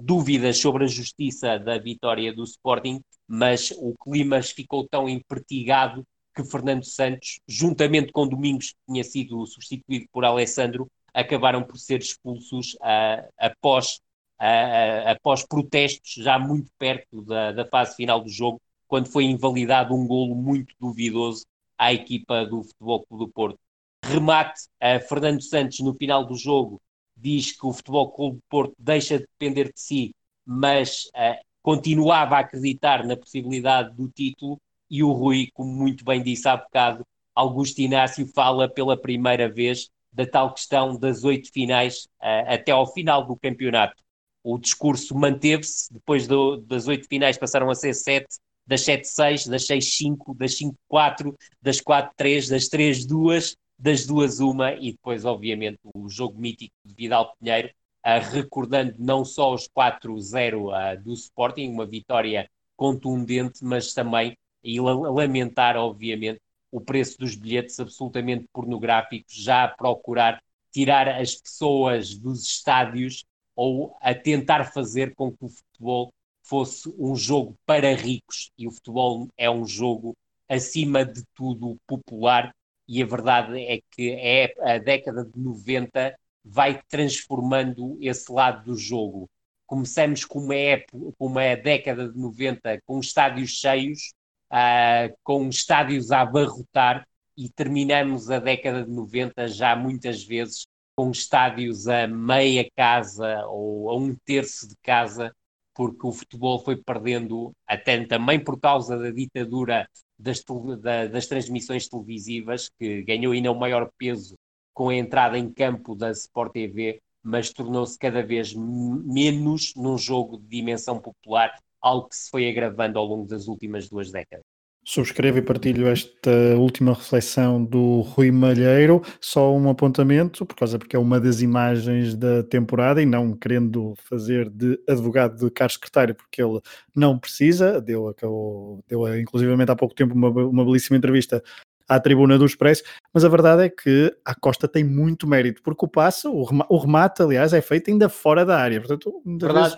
dúvidas sobre a justiça da vitória do Sporting, mas o clima ficou tão empertigado que Fernando Santos, juntamente com Domingos, que tinha sido substituído por Alessandro, acabaram por ser expulsos a, após, a, a, após protestos, já muito perto da, da fase final do jogo, quando foi invalidado um golo muito duvidoso à equipa do Futebol Clube do Porto. Remate, uh, Fernando Santos no final do jogo diz que o Futebol Clube do Porto deixa de depender de si, mas uh, continuava a acreditar na possibilidade do título, e o Rui, como muito bem disse há bocado, Augusto Inácio fala pela primeira vez da tal questão das oito finais uh, até ao final do campeonato. O discurso manteve-se, depois do, das oito finais passaram a ser sete, das sete seis, das seis cinco, das cinco quatro, das quatro três, das três duas, das duas uma, e depois, obviamente, o jogo mítico de Vidal Pinheiro, uh, recordando não só os quatro zero uh, do Sporting, uma vitória contundente, mas também, e lamentar, obviamente, o preço dos bilhetes absolutamente pornográficos, já a procurar tirar as pessoas dos estádios ou a tentar fazer com que o futebol fosse um jogo para ricos, e o futebol é um jogo, acima de tudo, popular. E a verdade é que é, a década de noventa vai transformando esse lado do jogo. Começamos com uma, época, com uma década de noventa com estádios cheios, uh, com estádios a abarrotar, e terminamos a década de noventa já muitas vezes com estádios a meia casa ou a um terço de casa, porque o futebol foi perdendo, até também por causa da ditadura das, da, das transmissões televisivas, que ganhou ainda o maior peso com a entrada em campo da Sport T V, mas tornou-se cada vez menos num jogo de dimensão popular, algo que se foi agravando ao longo das últimas duas décadas. Subscrevo e partilho esta última reflexão do Rui Malheiro. Só um apontamento, por causa porque é uma das imagens da temporada, e não querendo fazer de advogado de Carlos Secretário, porque ele não precisa, deu, acabou, deu inclusivamente há pouco tempo uma, uma belíssima entrevista à tribuna do Expresso, mas a verdade é que a Costa tem muito mérito, porque o passe, o remate, aliás, é feito ainda fora da área, portanto, muitas vezes,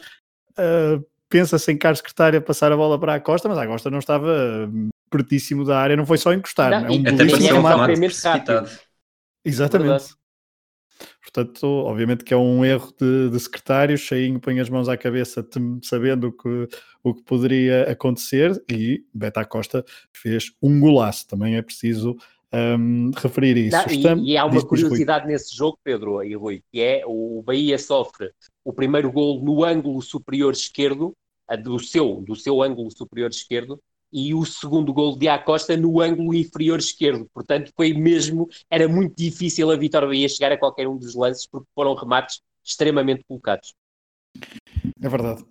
uh, pensa-se em Carlos Secretário a passar a bola para a Costa, mas a Costa não estava pertíssimo da área, não foi só encostar. Não, é um belíssimo remate. Exatamente. Verdade. Portanto, obviamente que é um erro de, de secretário. Cheinho põe as mãos à cabeça tem, sabendo que, o que poderia acontecer, e Beta Costa fez um golaço. Também é preciso um, referir isso. Não, Estamos... e, e há uma curiosidade nesse jogo, Pedro e Rui, que é o Bahia sofre o primeiro golo no ângulo superior esquerdo, do seu, do seu ângulo superior esquerdo, e o segundo golo de Acosta no ângulo inferior esquerdo. Portanto, foi mesmo, era muito difícil a Vitória Bahia chegar a qualquer um dos lances, porque foram remates extremamente colocados. É verdade.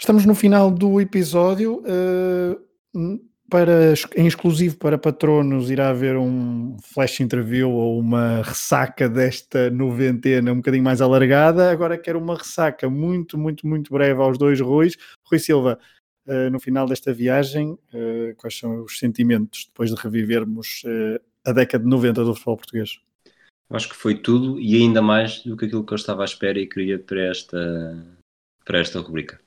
Estamos no final do episódio. Uh, para, em exclusivo para patronos, irá haver um flash interview ou uma ressaca desta noventena um bocadinho mais alargada. Agora quero uma ressaca muito, muito, muito breve aos dois Ruis. Rui Silva, uh, no final desta viagem, uh, quais são os sentimentos depois de revivermos uh, a década de noventa do futebol português? Acho que foi tudo e ainda mais do que aquilo que eu estava à espera e queria para esta, para esta rubrica.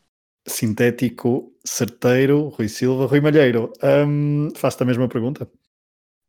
Sintético, certeiro, Rui Silva. Rui Malheiro, hum, faço-te a mesma pergunta.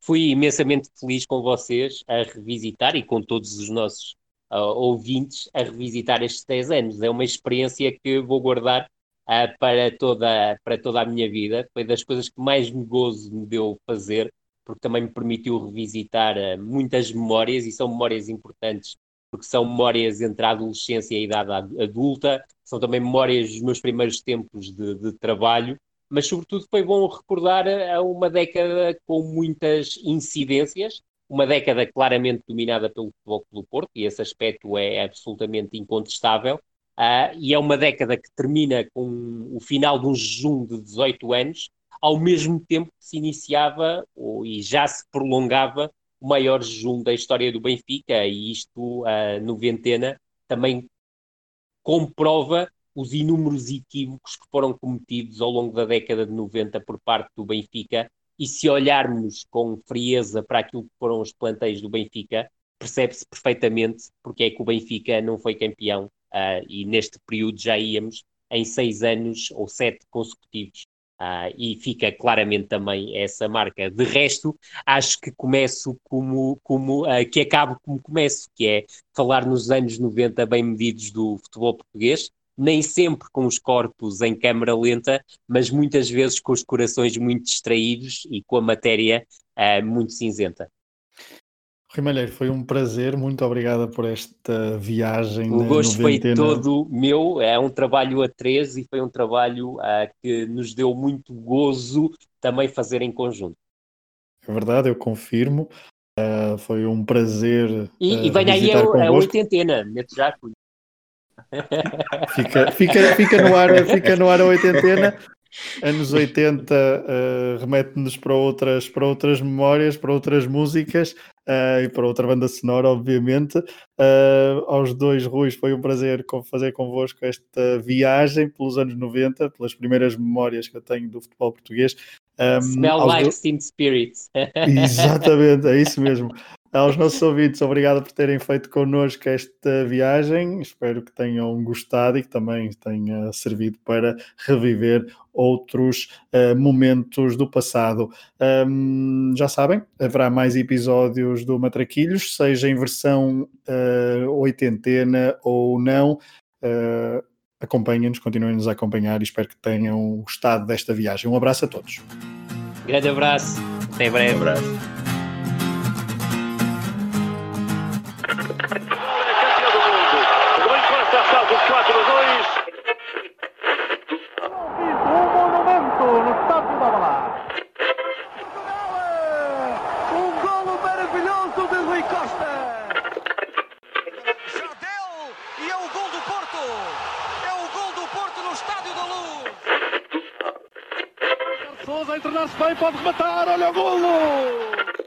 Fui imensamente feliz com vocês a revisitar e com todos os nossos uh, ouvintes a revisitar estes dez anos. É uma experiência que vou guardar uh, para, toda, para toda a minha vida. Foi das coisas que mais me gozo me deu fazer, porque também me permitiu revisitar uh, muitas memórias, e são memórias importantes, porque são memórias entre a adolescência e a idade adulta, são também memórias dos meus primeiros tempos de, de trabalho, mas sobretudo foi bom recordar a uma década com muitas incidências, uma década claramente dominada pelo Futebol Clube do Porto, e esse aspecto é absolutamente incontestável, uh, e é uma década que termina com o final de um jejum de dezoito anos, ao mesmo tempo que se iniciava ou, e já se prolongava o maior jejum da história do Benfica, e isto, a noventena, também comprova os inúmeros equívocos que foram cometidos ao longo da década de noventa por parte do Benfica, e se olharmos com frieza para aquilo que foram os plantéis do Benfica, percebe-se perfeitamente porque é que o Benfica não foi campeão, uh, e neste período já íamos em seis anos ou sete consecutivos. Ah, e fica claramente também essa marca. De resto, acho que começo como, como ah, que acabo como começo, que é falar nos anos noventa bem medidos do futebol português, nem sempre com os corpos em câmara lenta, mas muitas vezes com os corações muito distraídos e com a matéria ah, muito cinzenta. Rui Malheiro, foi um prazer, muito obrigada por esta viagem. O gosto foi todo meu, é um trabalho a três e foi um trabalho uh, que nos deu muito gozo também fazer em conjunto. É verdade, eu confirmo, uh, foi um prazer. E, uh, e venha aí a oitentena, meto já. Fica, fica, fica no ar, fica no ar a oitentena. Anos oitenta uh, remete-nos para outras, para outras memórias, para outras músicas uh, e para outra banda sonora, obviamente. Uh, aos dois Ruis, foi um prazer fazer convosco esta viagem pelos anos noventa, pelas primeiras memórias que eu tenho do futebol português. Um, Smell like Teen do... Spirits. Exatamente, é isso mesmo. Aos nossos ouvintes, obrigado por terem feito connosco esta viagem. Espero que tenham gostado e que também tenha servido para reviver outros uh, momentos do passado. Um, já sabem, haverá mais episódios do Matraquilhos, seja em versão uh, oitentena ou não. Uh, acompanhem-nos, continuem-nos a acompanhar e espero que tenham gostado desta viagem. Um abraço a todos. Grande abraço. Até breve. Um abraço. Pode rematar, olha o golo!